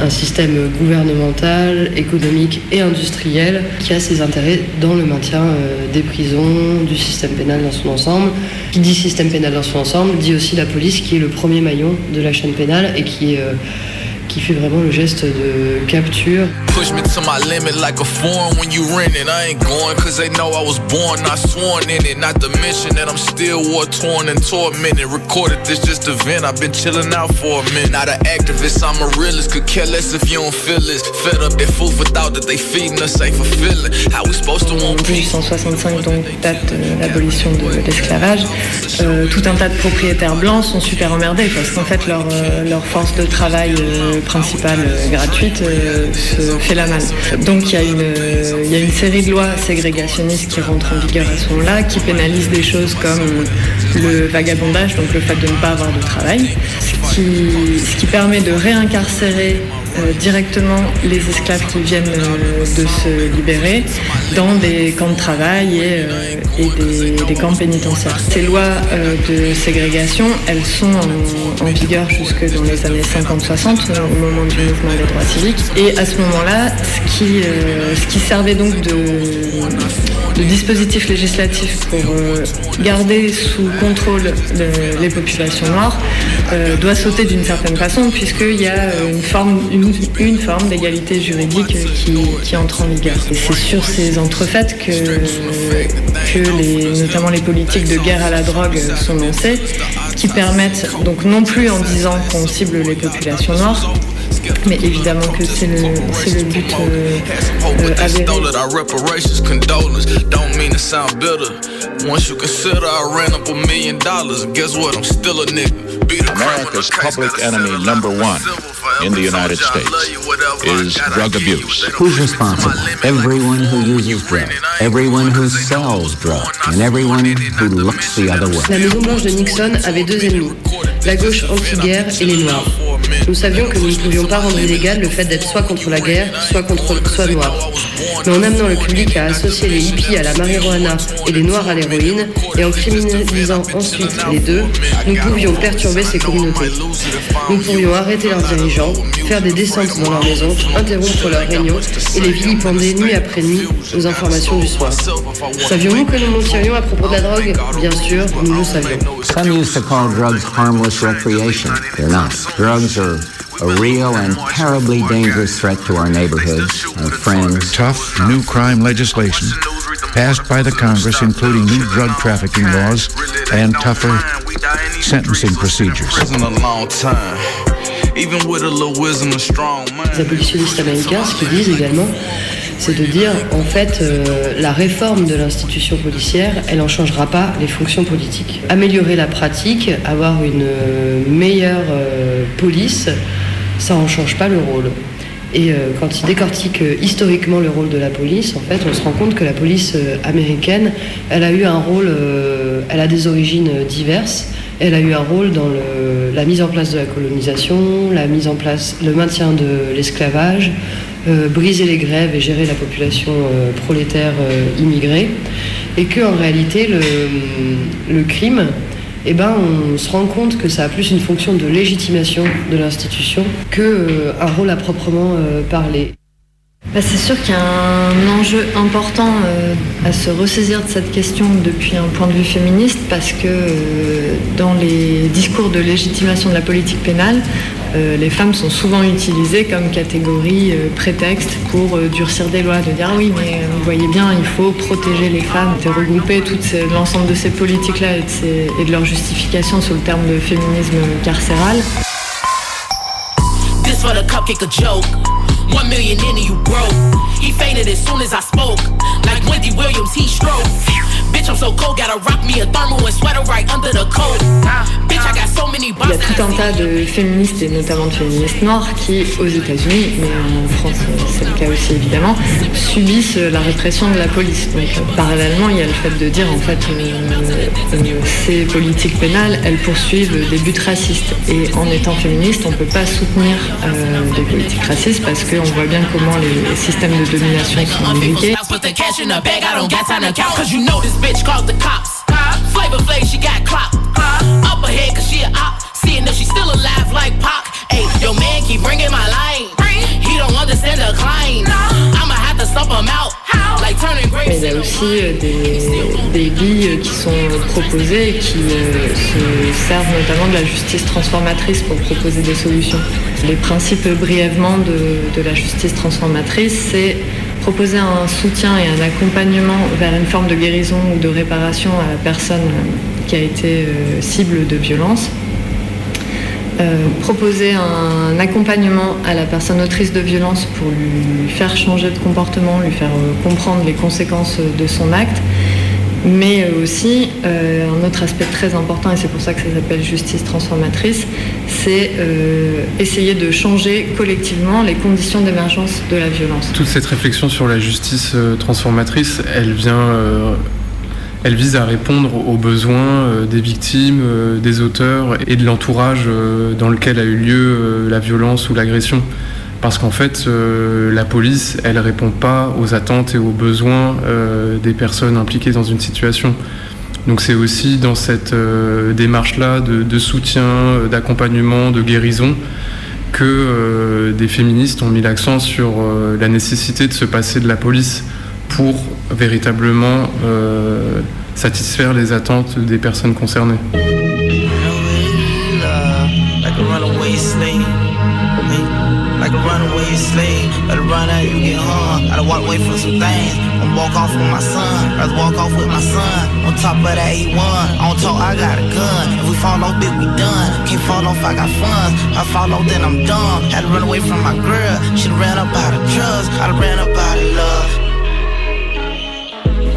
un système gouvernemental, économique et industriel qui a ses intérêts dans le maintien euh, des prisons, du système pénal dans son ensemble. Qui dit système pénal dans son ensemble, dit aussi la police qui est le premier maillon de la chaîne pénale et qui, euh, qui fait vraiment le geste de capture. mille huit cent soixante-cinq donc date de l'abolition de l'esclavage. Euh, tout un tas de propriétaires blancs sont super emmerdés parce qu'en fait leur, euh, leur force de travail euh, principale euh, gratuite euh, se fait la malle. Donc il y a une, euh, il y a une série de lois ségrégationnistes qui rentrent en vigueur à ce moment-là, qui pénalisent des choses comme le vagabondage, donc le fait de ne pas avoir de travail, ce qui, ce qui permet de réincarcérer Euh, directement les esclaves qui viennent euh, de se libérer dans des camps de travail et, euh, et des, des camps pénitentiaires. Ces lois euh, de ségrégation, elles sont en, en vigueur jusque dans les années cinquante soixante, euh, au moment du mouvement des droits civiques. Et à ce moment-là, ce qui, euh, ce qui servait donc de, de dispositif législatif pour euh, garder sous contrôle le, les populations noires euh, doit sauter d'une certaine façon, puisqu'il y a une forme, une une forme d'égalité juridique qui, qui entre en vigueur. Et c'est sur ces entrefaites que, que les, notamment les politiques de guerre à la drogue sont lancées, qui permettent, donc non plus en disant qu'on cible les populations noires, mais évidemment que c'est le, c'est le but euh, euh, avéré. America's public enemy number one in the United States is drug abuse. Who's responsible? Everyone who uses drugs, everyone who sells drugs, and everyone who looks the other way. La Maison Blanche de Nixon avait deux ennemis, la gauche anti-guerre et les Noirs. Nous savions que nous ne pouvions pas rendre illégal le fait d'être soit contre la guerre, soit contre soit noir. Mais en amenant le public à associer les hippies à la marijuana et les Noirs à l'héroïne, et en criminalisant ensuite les deux, nous pouvions perturber ces communautés. Nous pouvions arrêter leurs dirigeants, faire des descentes dans leurs maisons, interrompre leurs réunions et les vilipender nuit après nuit aux informations du soir. Savions-nous que nous mentirions à propos de la drogue? Bien sûr, nous le savions. Some used to call drugs harmless recreation. They're not. Drugs are a real and terribly dangerous threat to our neighborhoods, our friends. Tough new crime legislation passed by the Congress, including new drug trafficking laws and tougher sentencing procedures. Les abolitionnistes américains, ce qu'ils disent également, c'est de dire, en fait, euh, la réforme de l'institution policière, elle n'en changera pas les fonctions politiques. Améliorer la pratique, avoir une meilleure euh, police, ça n'en change pas le rôle. Et euh, quand ils décortiquent euh, historiquement le rôle de la police, en fait, on se rend compte que la police euh, américaine, elle a eu un rôle, euh, elle a des origines euh, diverses. Elle a eu un rôle dans le, la mise en place de la colonisation, la mise en place, le maintien de l'esclavage, euh, briser les grèves et gérer la population euh, prolétaire euh, immigrée. Et qu'en réalité, le, le crime, eh ben, on se rend compte que ça a plus une fonction de légitimation de l'institution qu'un euh, rôle à proprement euh, parler. Bah c'est sûr qu'il y a un enjeu important euh, à se ressaisir de cette question depuis un point de vue féministe, parce que euh, dans les discours de légitimation de la politique pénale, euh, les femmes sont souvent utilisées comme catégorie euh, prétexte pour euh, durcir des lois, de dire ah oui mais euh, vous voyez bien, il faut protéger les femmes, de regrouper tout l'ensemble de ces politiques-là et de, ces, et de leur justification sous le terme de féminisme carcéral. This for the cupcake a joke. One million in and you broke. He fainted as soon as I spoke. Like Wendy Williams, he stroked. Bitch, I'm so cold, gotta rock me a thermal and sweater right under the coat. Bitch, I got so many bars. Il y a tout un tas de féministes, et notamment de féministes noires, qui, aux États-Unis, mais en France c'est le cas aussi évidemment, subissent la répression de la police. Donc, parallèlement, il y a le fait de dire en fait euh, euh, ces politiques pénales, elles poursuivent des buts racistes. Et en étant féministe, on ne peut pas soutenir euh, des politiques racistes parce que on voit bien comment les systèmes de domination sont imbriqués. Mais il y a aussi des, des billes qui sont proposées et qui euh, se servent notamment de la justice transformatrice pour proposer des solutions. Les principes brièvement de, de la justice transformatrice, c'est proposer un soutien et un accompagnement vers une forme de guérison ou de réparation à la personne qui a été euh, cible de violence. Euh, proposer un accompagnement à la personne autrice de violence pour lui faire changer de comportement, lui faire euh, comprendre les conséquences de son acte, mais aussi euh, un autre aspect très important, et c'est pour ça que ça s'appelle justice transformatrice, c'est euh, essayer de changer collectivement les conditions d'émergence de la violence. Toute cette réflexion sur la justice euh, transformatrice, elle vient... Euh... Elle vise à répondre aux besoins des victimes, des auteurs et de l'entourage dans lequel a eu lieu la violence ou l'agression. Parce qu'en fait, la police, elle ne répond pas aux attentes et aux besoins des personnes impliquées dans une situation. Donc c'est aussi dans cette démarche-là de, de soutien, d'accompagnement, de guérison, que des féministes ont mis l'accent sur la nécessité de se passer de la police pour véritablement euh, satisfaire les attentes des personnes concernées.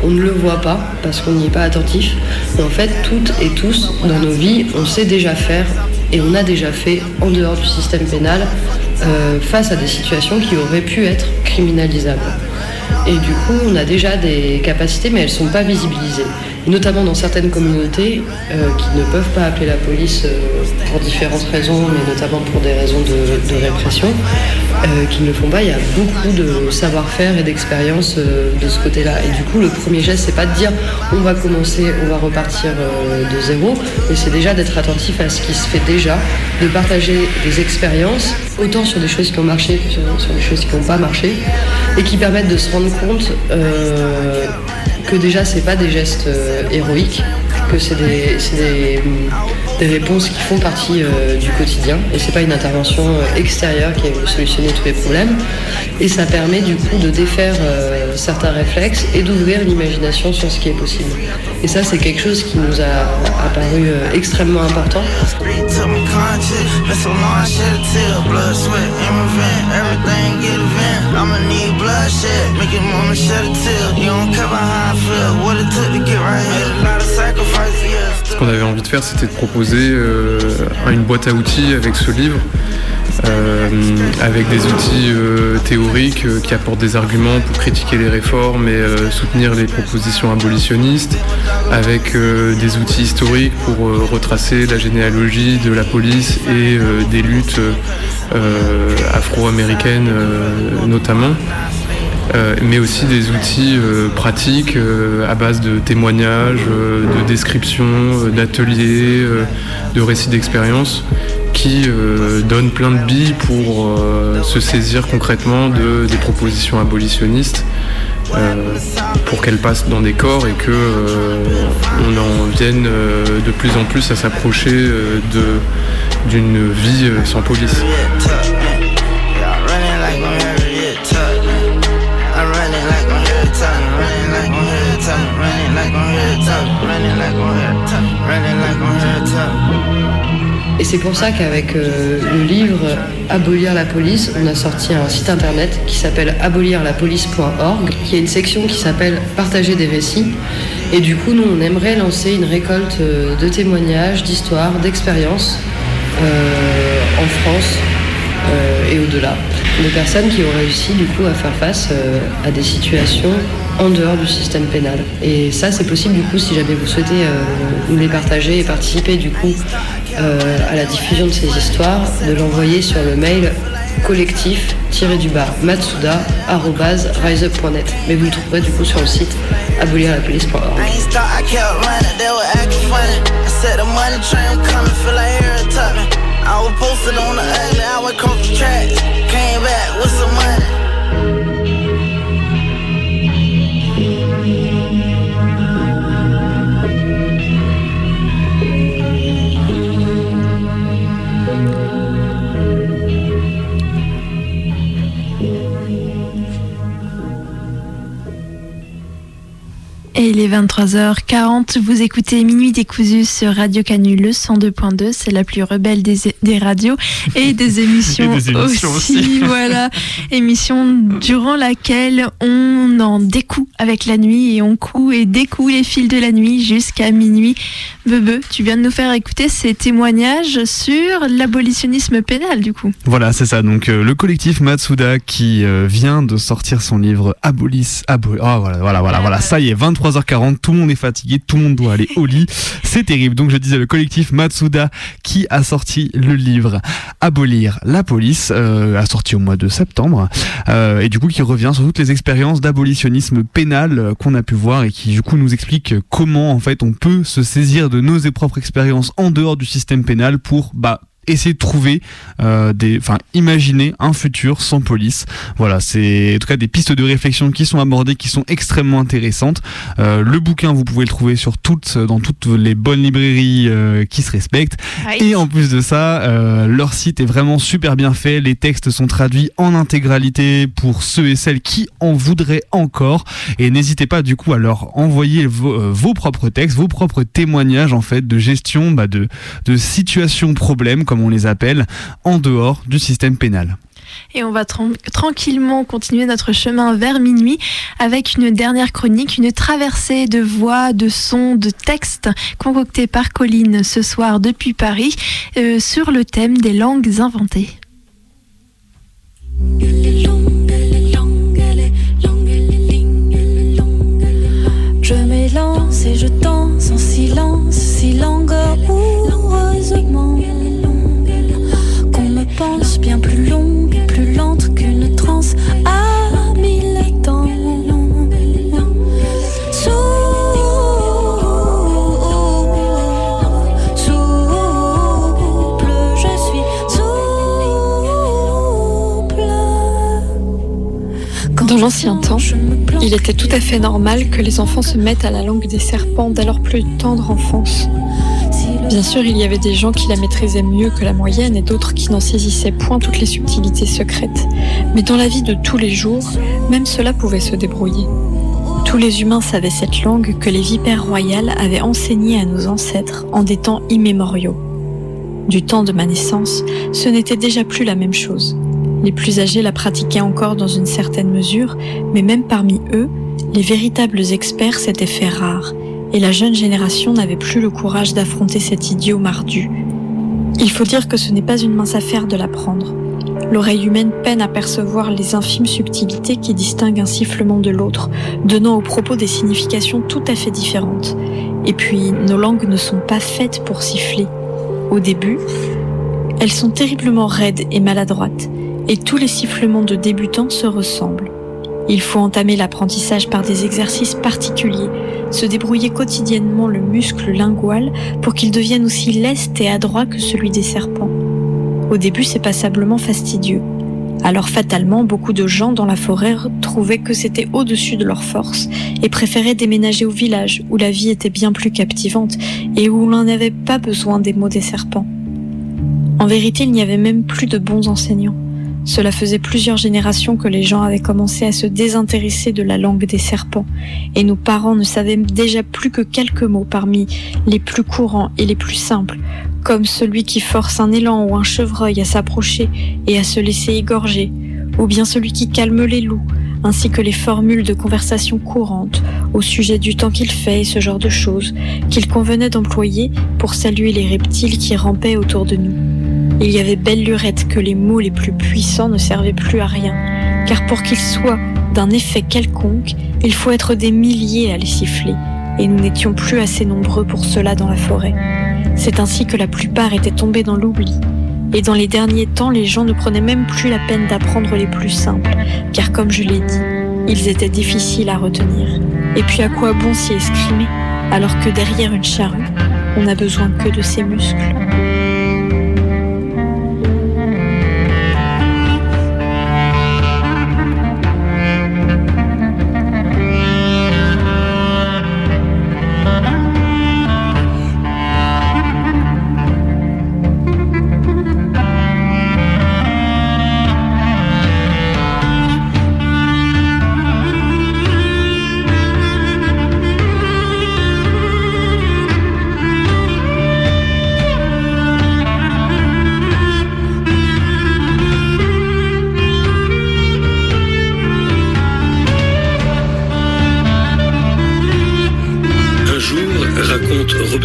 On ne le voit pas parce qu'on n'y est pas attentif. Mais en fait, toutes et tous, dans nos vies, on sait déjà faire et on a déjà fait, en dehors du système pénal, euh, face à des situations qui auraient pu être criminalisables. Et du coup, on a déjà des capacités, mais elles ne sont pas visibilisées. Notamment dans certaines communautés euh, qui ne peuvent pas appeler la police euh, pour différentes raisons, mais notamment pour des raisons de, de répression, euh, qui ne le font pas. Il y a beaucoup de savoir-faire et d'expérience euh, de ce côté-là. Et du coup, le premier geste, c'est pas de dire on va commencer, on va repartir euh, de zéro, mais c'est déjà d'être attentif à ce qui se fait déjà, de partager des expériences, autant sur des choses qui ont marché que sur, sur des choses qui n'ont pas marché, et qui permettent de se rendre compte euh, que déjà c'est pas des gestes euh, héroïques, que c'est des, c'est des, des réponses qui font partie euh, du quotidien et c'est pas une intervention extérieure qui a solutionné tous les problèmes, et ça permet du coup de défaire euh, certains réflexes et d'ouvrir l'imagination sur ce qui est possible, et ça c'est quelque chose qui nous a apparu euh, extrêmement important. Ce qu'on avait envie de faire, c'était de proposer euh, une boîte à outils avec ce livre, euh, avec des outils euh, théoriques euh, qui apportent des arguments pour critiquer les réformes et euh, soutenir les propositions abolitionnistes, avec euh, des outils historiques pour euh, retracer la généalogie de la police et euh, des luttes euh, afro-américaines euh, notamment. Euh, mais aussi des outils euh, pratiques euh, à base de témoignages, euh, de descriptions, euh, d'ateliers, euh, de récits d'expérience qui euh, donnent plein de billes pour euh, se saisir concrètement de, des propositions abolitionnistes euh, pour qu'elles passent dans des corps et qu'on euh, en vienne euh, de plus en plus à s'approcher euh, de, d'une vie euh, sans police. Et c'est pour ça qu'avec euh, le livre Abolir la police, on a sorti un site internet qui s'appelle abolir la police point org, qui a une section qui s'appelle Partager des récits. Et du coup, nous, on aimerait lancer une récolte euh, de témoignages, d'histoires, d'expériences euh, en France euh, et au-delà, de personnes qui ont réussi du coup à faire face euh, à des situations en dehors du système pénal. Et ça, c'est possible du coup si jamais vous souhaitez euh, nous les partager et participer du coup euh, à la diffusion de ces histoires, de l'envoyer sur le mail collectif tiret du bas matsuda arobase riseup point net. Mais vous le trouverez du coup sur le site abolir la police point org. est vingt-trois heures quarante, vous écoutez Minuit Décousu sur Radio Canut, le cent deux point deux, c'est la plus rebelle des, des radios et des émissions, et des émissions aussi. aussi. Voilà, émission durant laquelle on en découe avec la nuit et on coud et découe les fils de la nuit jusqu'à minuit. Bebe, tu viens de nous faire écouter ces témoignages sur l'abolitionnisme pénal du coup. Voilà, c'est ça, donc euh, le collectif Matsuda qui euh, vient de sortir son livre Abolis, Abolis, oh, voilà, voilà, voilà, voilà, ça y est, vingt-trois heures quarante, tout le monde est fatigué, tout le monde doit aller au lit, c'est terrible. Donc je disais, le collectif Matsuda qui a sorti le livre Abolir la police, euh, a sorti au mois de septembre, euh, et du coup qui revient sur toutes les expériences d'abolitionnisme pénal qu'on a pu voir et qui du coup nous explique comment en fait on peut se saisir de nos propres expériences en dehors du système pénal pour, bah, essayer de trouver euh, des, enfin, imaginer un futur sans police. Voilà, c'est en tout cas des pistes de réflexion qui sont abordées, qui sont extrêmement intéressantes. Euh, le bouquin, vous pouvez le trouver sur toutes, dans toutes les bonnes librairies euh, qui se respectent. Oui. Et en plus de ça, euh, leur site est vraiment super bien fait. Les textes sont traduits en intégralité pour ceux et celles qui en voudraient encore. Et n'hésitez pas du coup à leur envoyer vos, euh, vos propres textes, vos propres témoignages en fait de gestion, bah, de de situations problèmes comme on les appelle, en dehors du système pénal. Et on va tra- tranquillement continuer notre chemin vers minuit avec une dernière chronique, une traversée de voix, de sons, de textes concoctée par Colline ce soir depuis Paris euh, sur le thème des langues inventées. Je m'élance et je danse en silence, si langue heureusement. Pense bien plus longue et plus lente qu'une transe à mille temps. Sous, souple, je suis souple. Quand dans l'ancien temps, il était tout à fait normal que les enfants se mettent à la langue des serpents dès leur plus tendre enfance. Bien sûr, il y avait des gens qui la maîtrisaient mieux que la moyenne et d'autres qui n'en saisissaient point toutes les subtilités secrètes. Mais dans la vie de tous les jours, même cela pouvait se débrouiller. Tous les humains savaient cette langue que les vipères royales avaient enseignée à nos ancêtres en des temps immémoriaux. Du temps de ma naissance, ce n'était déjà plus la même chose. Les plus âgés la pratiquaient encore dans une certaine mesure, mais même parmi eux, les véritables experts s'étaient fait rares. Et la jeune génération n'avait plus le courage d'affronter cet idiot mardu. Il faut dire que ce n'est pas une mince affaire de l'apprendre. L'oreille humaine peine à percevoir les infimes subtilités qui distinguent un sifflement de l'autre, donnant aux propos des significations tout à fait différentes. Et puis, nos langues ne sont pas faites pour siffler. Au début, elles sont terriblement raides et maladroites, et tous les sifflements de débutants se ressemblent. Il faut entamer l'apprentissage par des exercices particuliers, se débrouiller quotidiennement le muscle lingual pour qu'il devienne aussi leste et adroit que celui des serpents. Au début, c'est passablement fastidieux. Alors fatalement, beaucoup de gens dans la forêt trouvaient que c'était au-dessus de leur force et préféraient déménager au village où la vie était bien plus captivante et où l'on n'avait pas besoin des mots des serpents. En vérité, il n'y avait même plus de bons enseignants. Cela faisait plusieurs générations que les gens avaient commencé à se désintéresser de la langue des serpents, et nos parents ne savaient déjà plus que quelques mots parmi les plus courants et les plus simples, comme celui qui force un élan ou un chevreuil à s'approcher et à se laisser égorger, ou bien celui qui calme les loups, ainsi que les formules de conversation courantes au sujet du temps qu'il fait et ce genre de choses, qu'il convenait d'employer pour saluer les reptiles qui rampaient autour de nous. Il y avait belle lurette que les mots les plus puissants ne servaient plus à rien, car pour qu'ils soient d'un effet quelconque, il faut être des milliers à les siffler, et nous n'étions plus assez nombreux pour cela dans la forêt. C'est ainsi que la plupart étaient tombés dans l'oubli, et dans les derniers temps, les gens ne prenaient même plus la peine d'apprendre les plus simples, car comme je l'ai dit, ils étaient difficiles à retenir. Et puis à quoi bon s'y escrimer, alors que derrière une charrue, on n'a besoin que de ses muscles.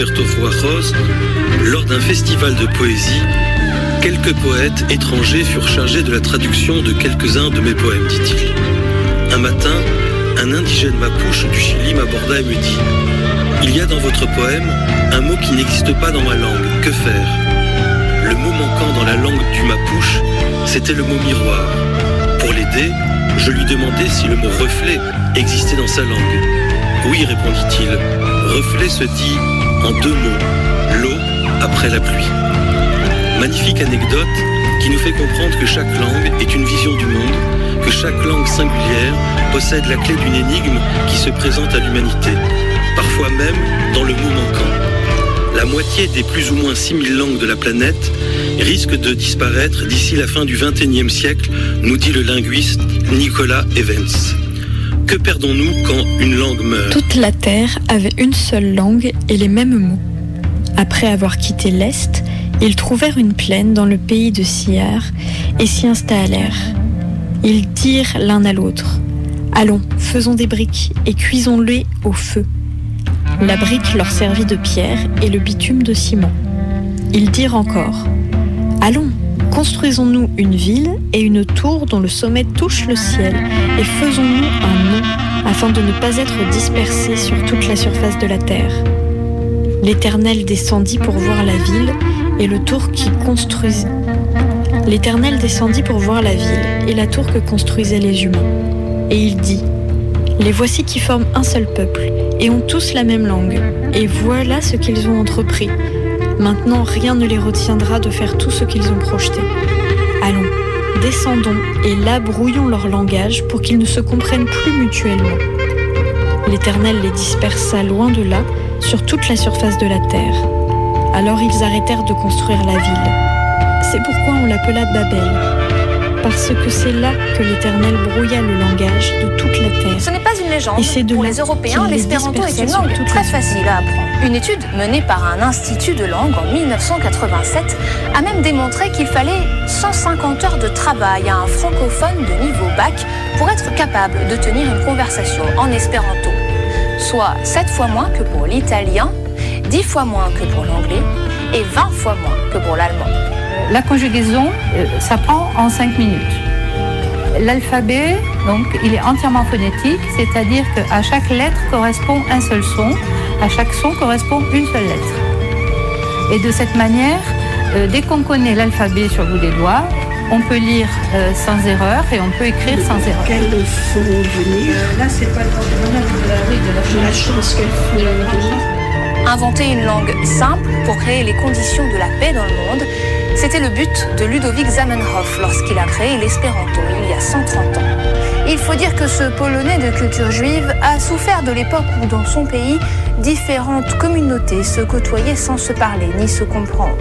Roberto Juarros, lors d'un festival de poésie, quelques poètes étrangers furent chargés de la traduction de quelques-uns de mes poèmes, dit-il. Un matin, un indigène Mapuche du Chili m'aborda et me dit « Il y a dans votre poème un mot qui n'existe pas dans ma langue, que faire ?» Le mot manquant dans la langue du Mapuche, c'était le mot « miroir ». Pour l'aider, je lui demandais si le mot « reflet » existait dans sa langue. « Oui », répondit-il, « reflet se dit en deux mots, l'eau après la pluie ». Magnifique anecdote qui nous fait comprendre que chaque langue est une vision du monde, que chaque langue singulière possède la clé d'une énigme qui se présente à l'humanité, parfois même dans le mot manquant. La moitié des plus ou moins six mille langues de la planète risque de disparaître d'ici la fin du vingt et unième siècle, nous dit le linguiste Nicolas Evans. Que perdons-nous quand une langue meurt ? Toute la Terre avait une seule langue et les mêmes mots. Après avoir quitté l'Est, ils trouvèrent une plaine dans le pays de Shinear et s'y installèrent. Ils dirent l'un à l'autre « Allons, faisons des briques et cuisons-les au feu ». La brique leur servit de pierre et le bitume de ciment. Ils dirent encore « Allons, construisons-nous une ville et une tour dont le sommet touche le ciel et faisons-nous un nom afin de ne pas être dispersés sur toute la surface de la terre ». L'Éternel descendit pour voir la ville et le tour qui construisit. L'Éternel descendit pour voir la ville et la tour que construisaient les humains. Et il dit : Les voici qui forment un seul peuple et ont tous la même langue. Et voilà ce qu'ils ont entrepris. Maintenant, rien ne les retiendra de faire tout ce qu'ils ont projeté. Allons, descendons et là brouillons leur langage pour qu'ils ne se comprennent plus mutuellement. L'Éternel les dispersa loin de là, sur toute la surface de la terre. Alors ils arrêtèrent de construire la ville. C'est pourquoi on l'appela Babel, parce que c'est là que l'Éternel brouilla le langage de toute la terre. Ce n'est pas une légende. Et c'est de pour les Européens, l'espéranto est une langue très facile à apprendre. Une étude menée par un institut de langue en dix-neuf cent quatre-vingt-sept a même démontré qu'il fallait cent cinquante heures de travail à un francophone de niveau bac pour être capable de tenir une conversation en espéranto. Soit sept fois moins que pour l'italien, dix fois moins que pour l'anglais et vingt fois moins que pour l'allemand. La conjugaison, ça prend en cinq minutes. L'alphabet, donc, il est entièrement phonétique, c'est-à-dire qu'à chaque lettre correspond un seul son, à chaque son correspond une seule lettre. Et de cette manière, dès qu'on connaît l'alphabet sur le bout des doigts, on peut lire euh, sans erreur et on peut écrire sans erreur. Qu'elles font venir. Là, c'est pas le problème de la chance qu'elles font venir. Inventer une langue simple pour créer les conditions de la paix dans le monde, c'était le but de Ludovic Zamenhof lorsqu'il a créé l'espéranto il y a cent trente ans. Il faut dire que ce Polonais de culture juive a souffert de l'époque où, dans son pays, différentes communautés se côtoyaient sans se parler ni se comprendre.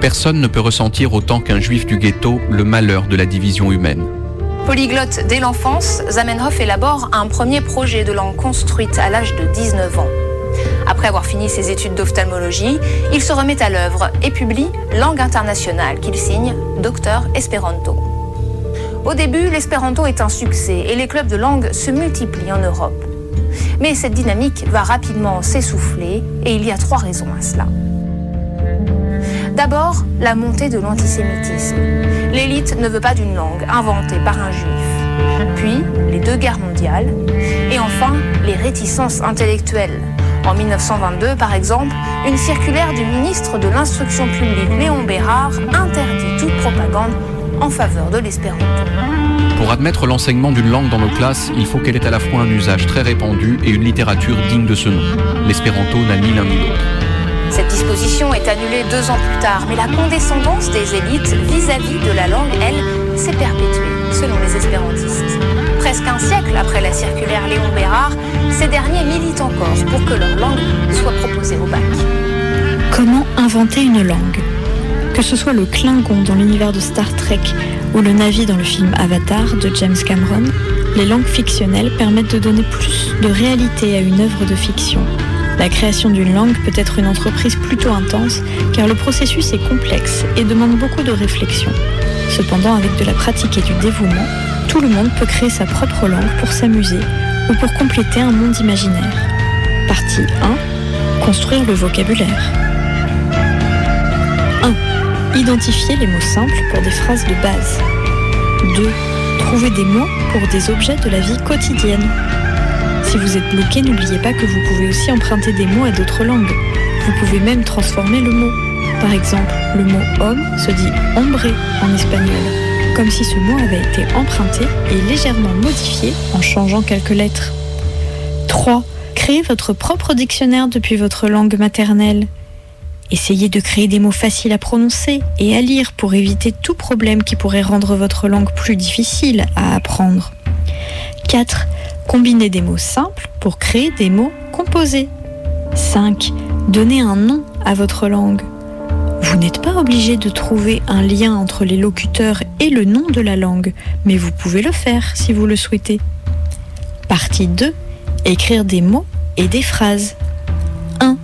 Personne ne peut ressentir autant qu'un juif du ghetto le malheur de la division humaine. Polyglotte dès l'enfance, Zamenhof élabore un premier projet de langue construite à l'âge de dix-neuf ans. Après avoir fini ses études d'ophtalmologie, il se remet à l'œuvre et publie Langue internationale qu'il signe Docteur Esperanto. Au début, l'espéranto est un succès et les clubs de langue se multiplient en Europe. Mais cette dynamique va rapidement s'essouffler et il y a trois raisons à cela. D'abord, la montée de l'antisémitisme. L'élite ne veut pas d'une langue inventée par un juif. Puis, les deux guerres mondiales. Et enfin, les réticences intellectuelles. En dix-neuf cent vingt-deux, par exemple, une circulaire du ministre de l'Instruction publique, Léon Bérard, interdit toute propagande en faveur de l'espéranto. Pour admettre l'enseignement d'une langue dans nos classes, il faut qu'elle ait à la fois un usage très répandu et une littérature digne de ce nom. L'espéranto n'a ni l'un ni l'autre. Cette disposition est annulée deux ans plus tard, mais la condescendance des élites vis-à-vis de la langue, elle, s'est perpétuée, selon les espérantistes. Presque un siècle après la circulaire Léon Bérard, ces derniers militent encore pour que leur langue soit proposée au bac. Comment inventer une langue ? Que ce soit le Klingon dans l'univers de Star Trek ou le Na'vi dans le film Avatar de James Cameron, les langues fictionnelles permettent de donner plus de réalité à une œuvre de fiction. La création d'une langue peut être une entreprise plutôt intense, car le processus est complexe et demande beaucoup de réflexion. Cependant, avec de la pratique et du dévouement, tout le monde peut créer sa propre langue pour s'amuser ou pour compléter un monde imaginaire. Partie un. Construire le vocabulaire. un. Identifier les mots simples pour des phrases de base. deux. Trouver des mots pour des objets de la vie quotidienne. Si vous êtes bloqué, n'oubliez pas que vous pouvez aussi emprunter des mots à d'autres langues. Vous pouvez même transformer le mot. Par exemple, le mot « homme » se dit « hombre » en espagnol, comme si ce mot avait été emprunté et légèrement modifié en changeant quelques lettres. trois. Créez votre propre dictionnaire depuis votre langue maternelle. Essayez de créer des mots faciles à prononcer et à lire pour éviter tout problème qui pourrait rendre votre langue plus difficile à apprendre. quatre. Combinez des mots simples pour créer des mots composés. cinq. Donnez un nom à votre langue. Vous n'êtes pas obligé de trouver un lien entre les locuteurs et le nom de la langue, mais vous pouvez le faire si vous le souhaitez. Partie deux. Écrire des mots et des phrases. un.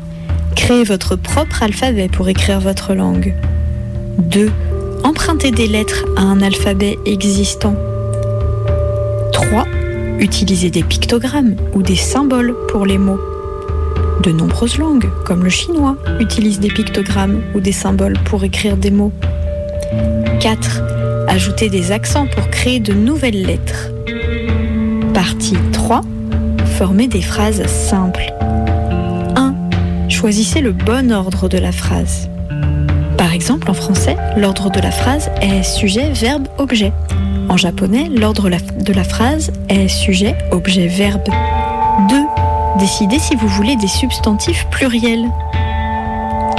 Créez votre propre alphabet pour écrire votre langue. deux. Empruntez des lettres à un alphabet existant. trois. Utilisez des pictogrammes ou des symboles pour les mots. De nombreuses langues, comme le chinois, utilisent des pictogrammes ou des symboles pour écrire des mots. quatre. Ajoutez des accents pour créer de nouvelles lettres. Partie trois. Formez des phrases simples. un. Choisissez le bon ordre de la phrase. Par exemple, en français, l'ordre de la phrase est sujet, verbe, objet. En japonais, l'ordre de la phrase est sujet, objet, verbe. deux. Décidez si vous voulez des substantifs pluriels.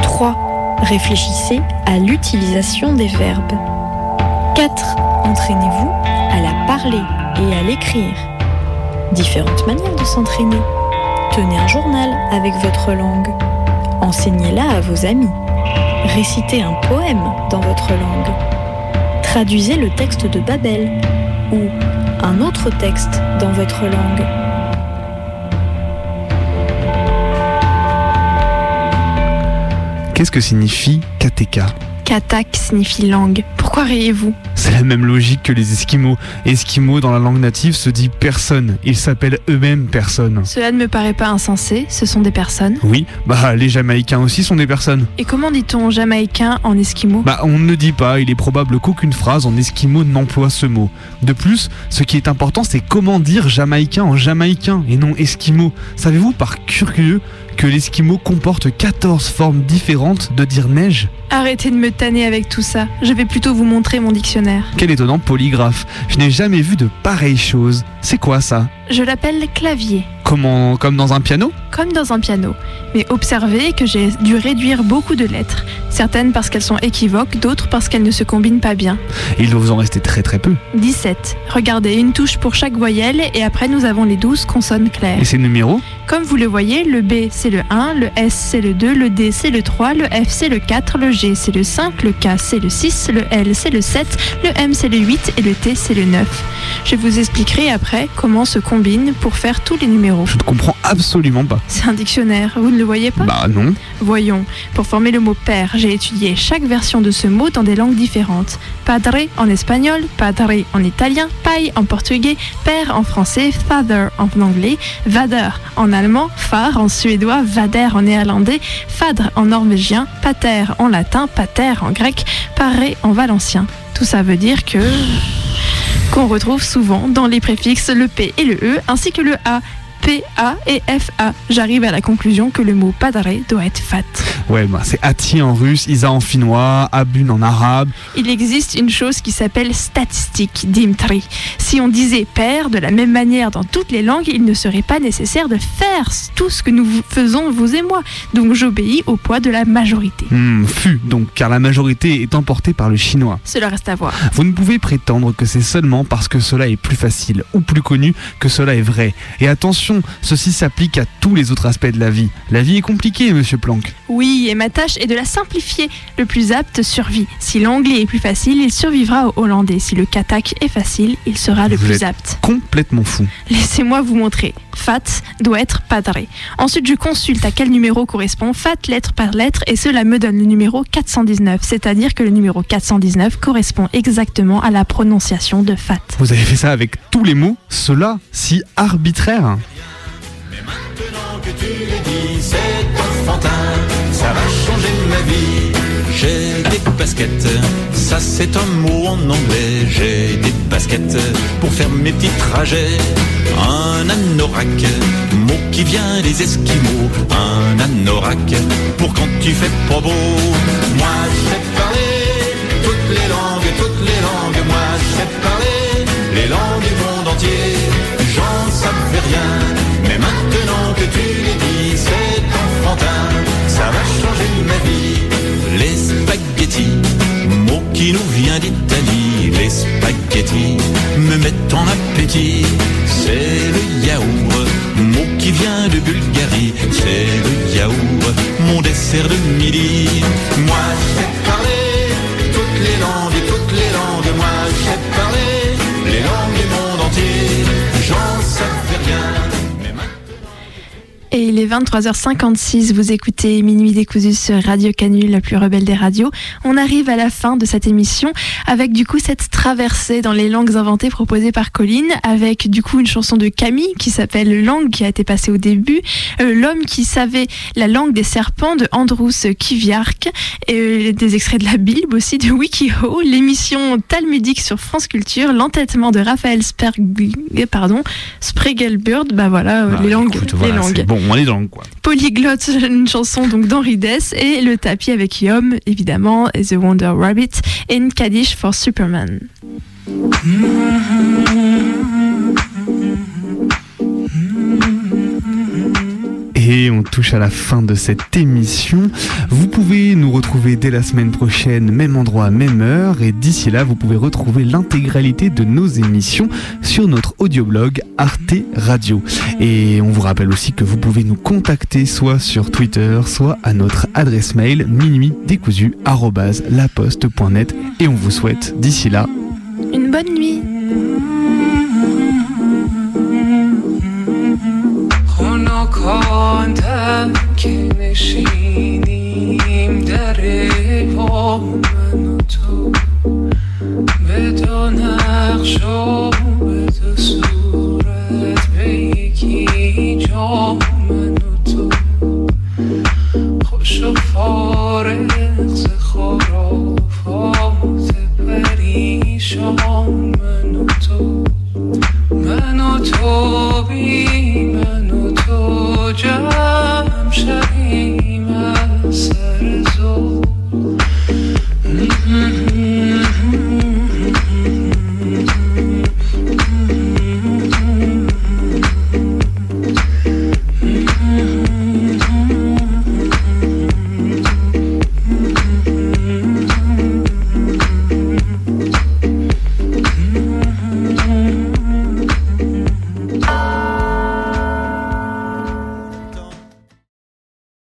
trois. Réfléchissez à l'utilisation des verbes. quatre. Entraînez-vous à la parler et à l'écrire. Différentes manières de s'entraîner. Tenez un journal avec votre langue. Enseignez-la à vos amis. Récitez un poème dans votre langue. Traduisez le texte de Babel ou un autre texte dans votre langue. Qu'est-ce que signifie Kateka ? Katak signifie langue. Pourquoi riez-vous ? C'est la même logique que les Esquimaux. Esquimaux, dans la langue native, se dit personne. Ils s'appellent eux-mêmes personnes. Cela ne me paraît pas insensé. Ce sont des personnes. Oui, bah les Jamaïcains aussi sont des personnes. Et comment dit-on Jamaïcain en Esquimau ? Bah on ne le dit pas. Il est probable qu'aucune phrase en Esquimau n'emploie ce mot. De plus, ce qui est important, c'est comment dire Jamaïcain en Jamaïcain et non Esquimau. Savez-vous par curieux que l'Esquimau comporte quatorze formes différentes de dire neige ? Arrêtez de me tanner avec tout ça. Je vais plutôt vous montrer mon dictionnaire. Quel étonnant polygraphe. Je n'ai jamais vu de pareille chose. C'est quoi ça ? Je l'appelle clavier. Comment ? Comme dans un piano ? Comme dans un piano. Mais observez que j'ai dû réduire beaucoup de lettres. Certaines parce qu'elles sont équivoques, d'autres parce qu'elles ne se combinent pas bien. Il doit vous en rester très très peu. dix-sept. Regardez, une touche pour chaque voyelle et après nous avons les douze consonnes claires. Et ces numéros ? Comme vous le voyez, le B c'est le un, le S c'est le deux, le D c'est le trois, le F c'est le quatre, le G c'est le cinq, le K c'est le six, le L c'est le sept, le M c'est le huit et le T c'est le neuf. Je vous expliquerai après comment se combinent pour faire tous les numéros. Je ne comprends absolument pas. C'est un dictionnaire, vous ne le voyez pas ? Bah non. Voyons, pour former le mot père, j'ai étudié chaque version de ce mot dans des langues différentes. Padre en espagnol, padre en italien, pai en portugais, père en français, father en anglais, vader en allemand, far en suédois, vader en néerlandais, fadre en norvégien, pater en latin, pater en grec, paré en valencien. Tout ça veut dire que... qu'on retrouve souvent dans les préfixes le P et le E ainsi que le A. P, A et F, A. J'arrive à la conclusion que le mot padré doit être fat. Ouais, bah c'est Ati en russe, Isa en finnois, Abun en arabe. Il existe une chose qui s'appelle statistique, Dimtri. Si on disait père de la même manière dans toutes les langues, il ne serait pas nécessaire de faire tout ce que nous faisons, vous et moi. Donc j'obéis au poids de la majorité. Mmh, fut donc, car la majorité est emportée par le chinois. Cela reste à voir. Vous ne pouvez prétendre que c'est seulement parce que cela est plus facile ou plus connu que cela est vrai. Et attention, ceci s'applique à tous les autres aspects de la vie. La vie est compliquée, monsieur Planck. Oui, et ma tâche est de la simplifier. Le plus apte survit. Si l'anglais est plus facile, il survivra au hollandais. Si le katak est facile, il sera le vous plus êtes apte. Complètement fou. Laissez-moi vous montrer. Fat doit être padré. Ensuite, je consulte à quel numéro correspond fat lettre par lettre et cela me donne le numéro quatre cent dix-neuf. C'est-à-dire que le numéro quatre cent dix-neuf correspond exactement à la prononciation de fat. Vous avez fait ça avec tous les mots, cela si arbitraire. Maintenant que tu le dis, c'est ta femme. enfantin, ça va changer ma vie. J'ai des baskets, ça c'est un mot en anglais. J'ai des baskets pour faire mes petits trajets. Un anorak, mot qui vient des Esquimaux. Un anorak pour quand tu fais pas beau. Moi je sais parler toutes les langues, toutes les langues. Moi je sais parler les langues du monde entier. J'en savais rien, mais maintenant que tu l'es dit, c'est enfantin, ça va changer ma vie. Les spaghettis, mot qui nous vient d'Italie. Les spaghettis me mettent en appétit. C'est le yaourt, mot qui vient de Bulgarie. C'est le yaourt, mon dessert de midi. Moi je sais parler toutes les langues, toutes les langues. Moi je sais parler les langues du monde entier. J'en savais rien. Et il est vingt-trois heures cinquante-six, vous écoutez Minuit Décousu sur Radio Canut, la plus rebelle des radios. On arrive à la fin de cette émission avec du coup cette traversée dans les langues inventées proposée par Colline, avec du coup une chanson de Camille qui s'appelle Langue, qui a été passée au début, euh, L'homme qui savait la langue des serpents de Andrus Kivirahk, et euh, des extraits de la Bible aussi de WikiHow, l'émission Talmudique sur France Culture, l'entêtement de Rafaël Sperg... Pardon, Spregelburd, bah voilà, euh, ah, les langues, écoute, voilà, les langues. On est dans quoi. Polyglotte, une chanson donc d'Henri Dess, et le tapis avec Yom, évidemment, et The Wonder Rabbit, et une Kaddish for Superman. Et on touche à la fin de cette émission. Vous pouvez nous retrouver dès la semaine prochaine, même endroit, même heure. Et d'ici là, vous pouvez retrouver l'intégralité de nos émissions sur notre audioblog Arte Radio. Et on vous rappelle aussi que vous pouvez nous contacter soit sur Twitter, soit à notre adresse mail minuit décousu arobase la poste point net. Et on vous souhaite d'ici là une bonne nuit. کاندم که نشینیم در با من و تو به دو نقش و به دو صورت به یکی جا من و تو خوش و فارغ ز خرافات پریشان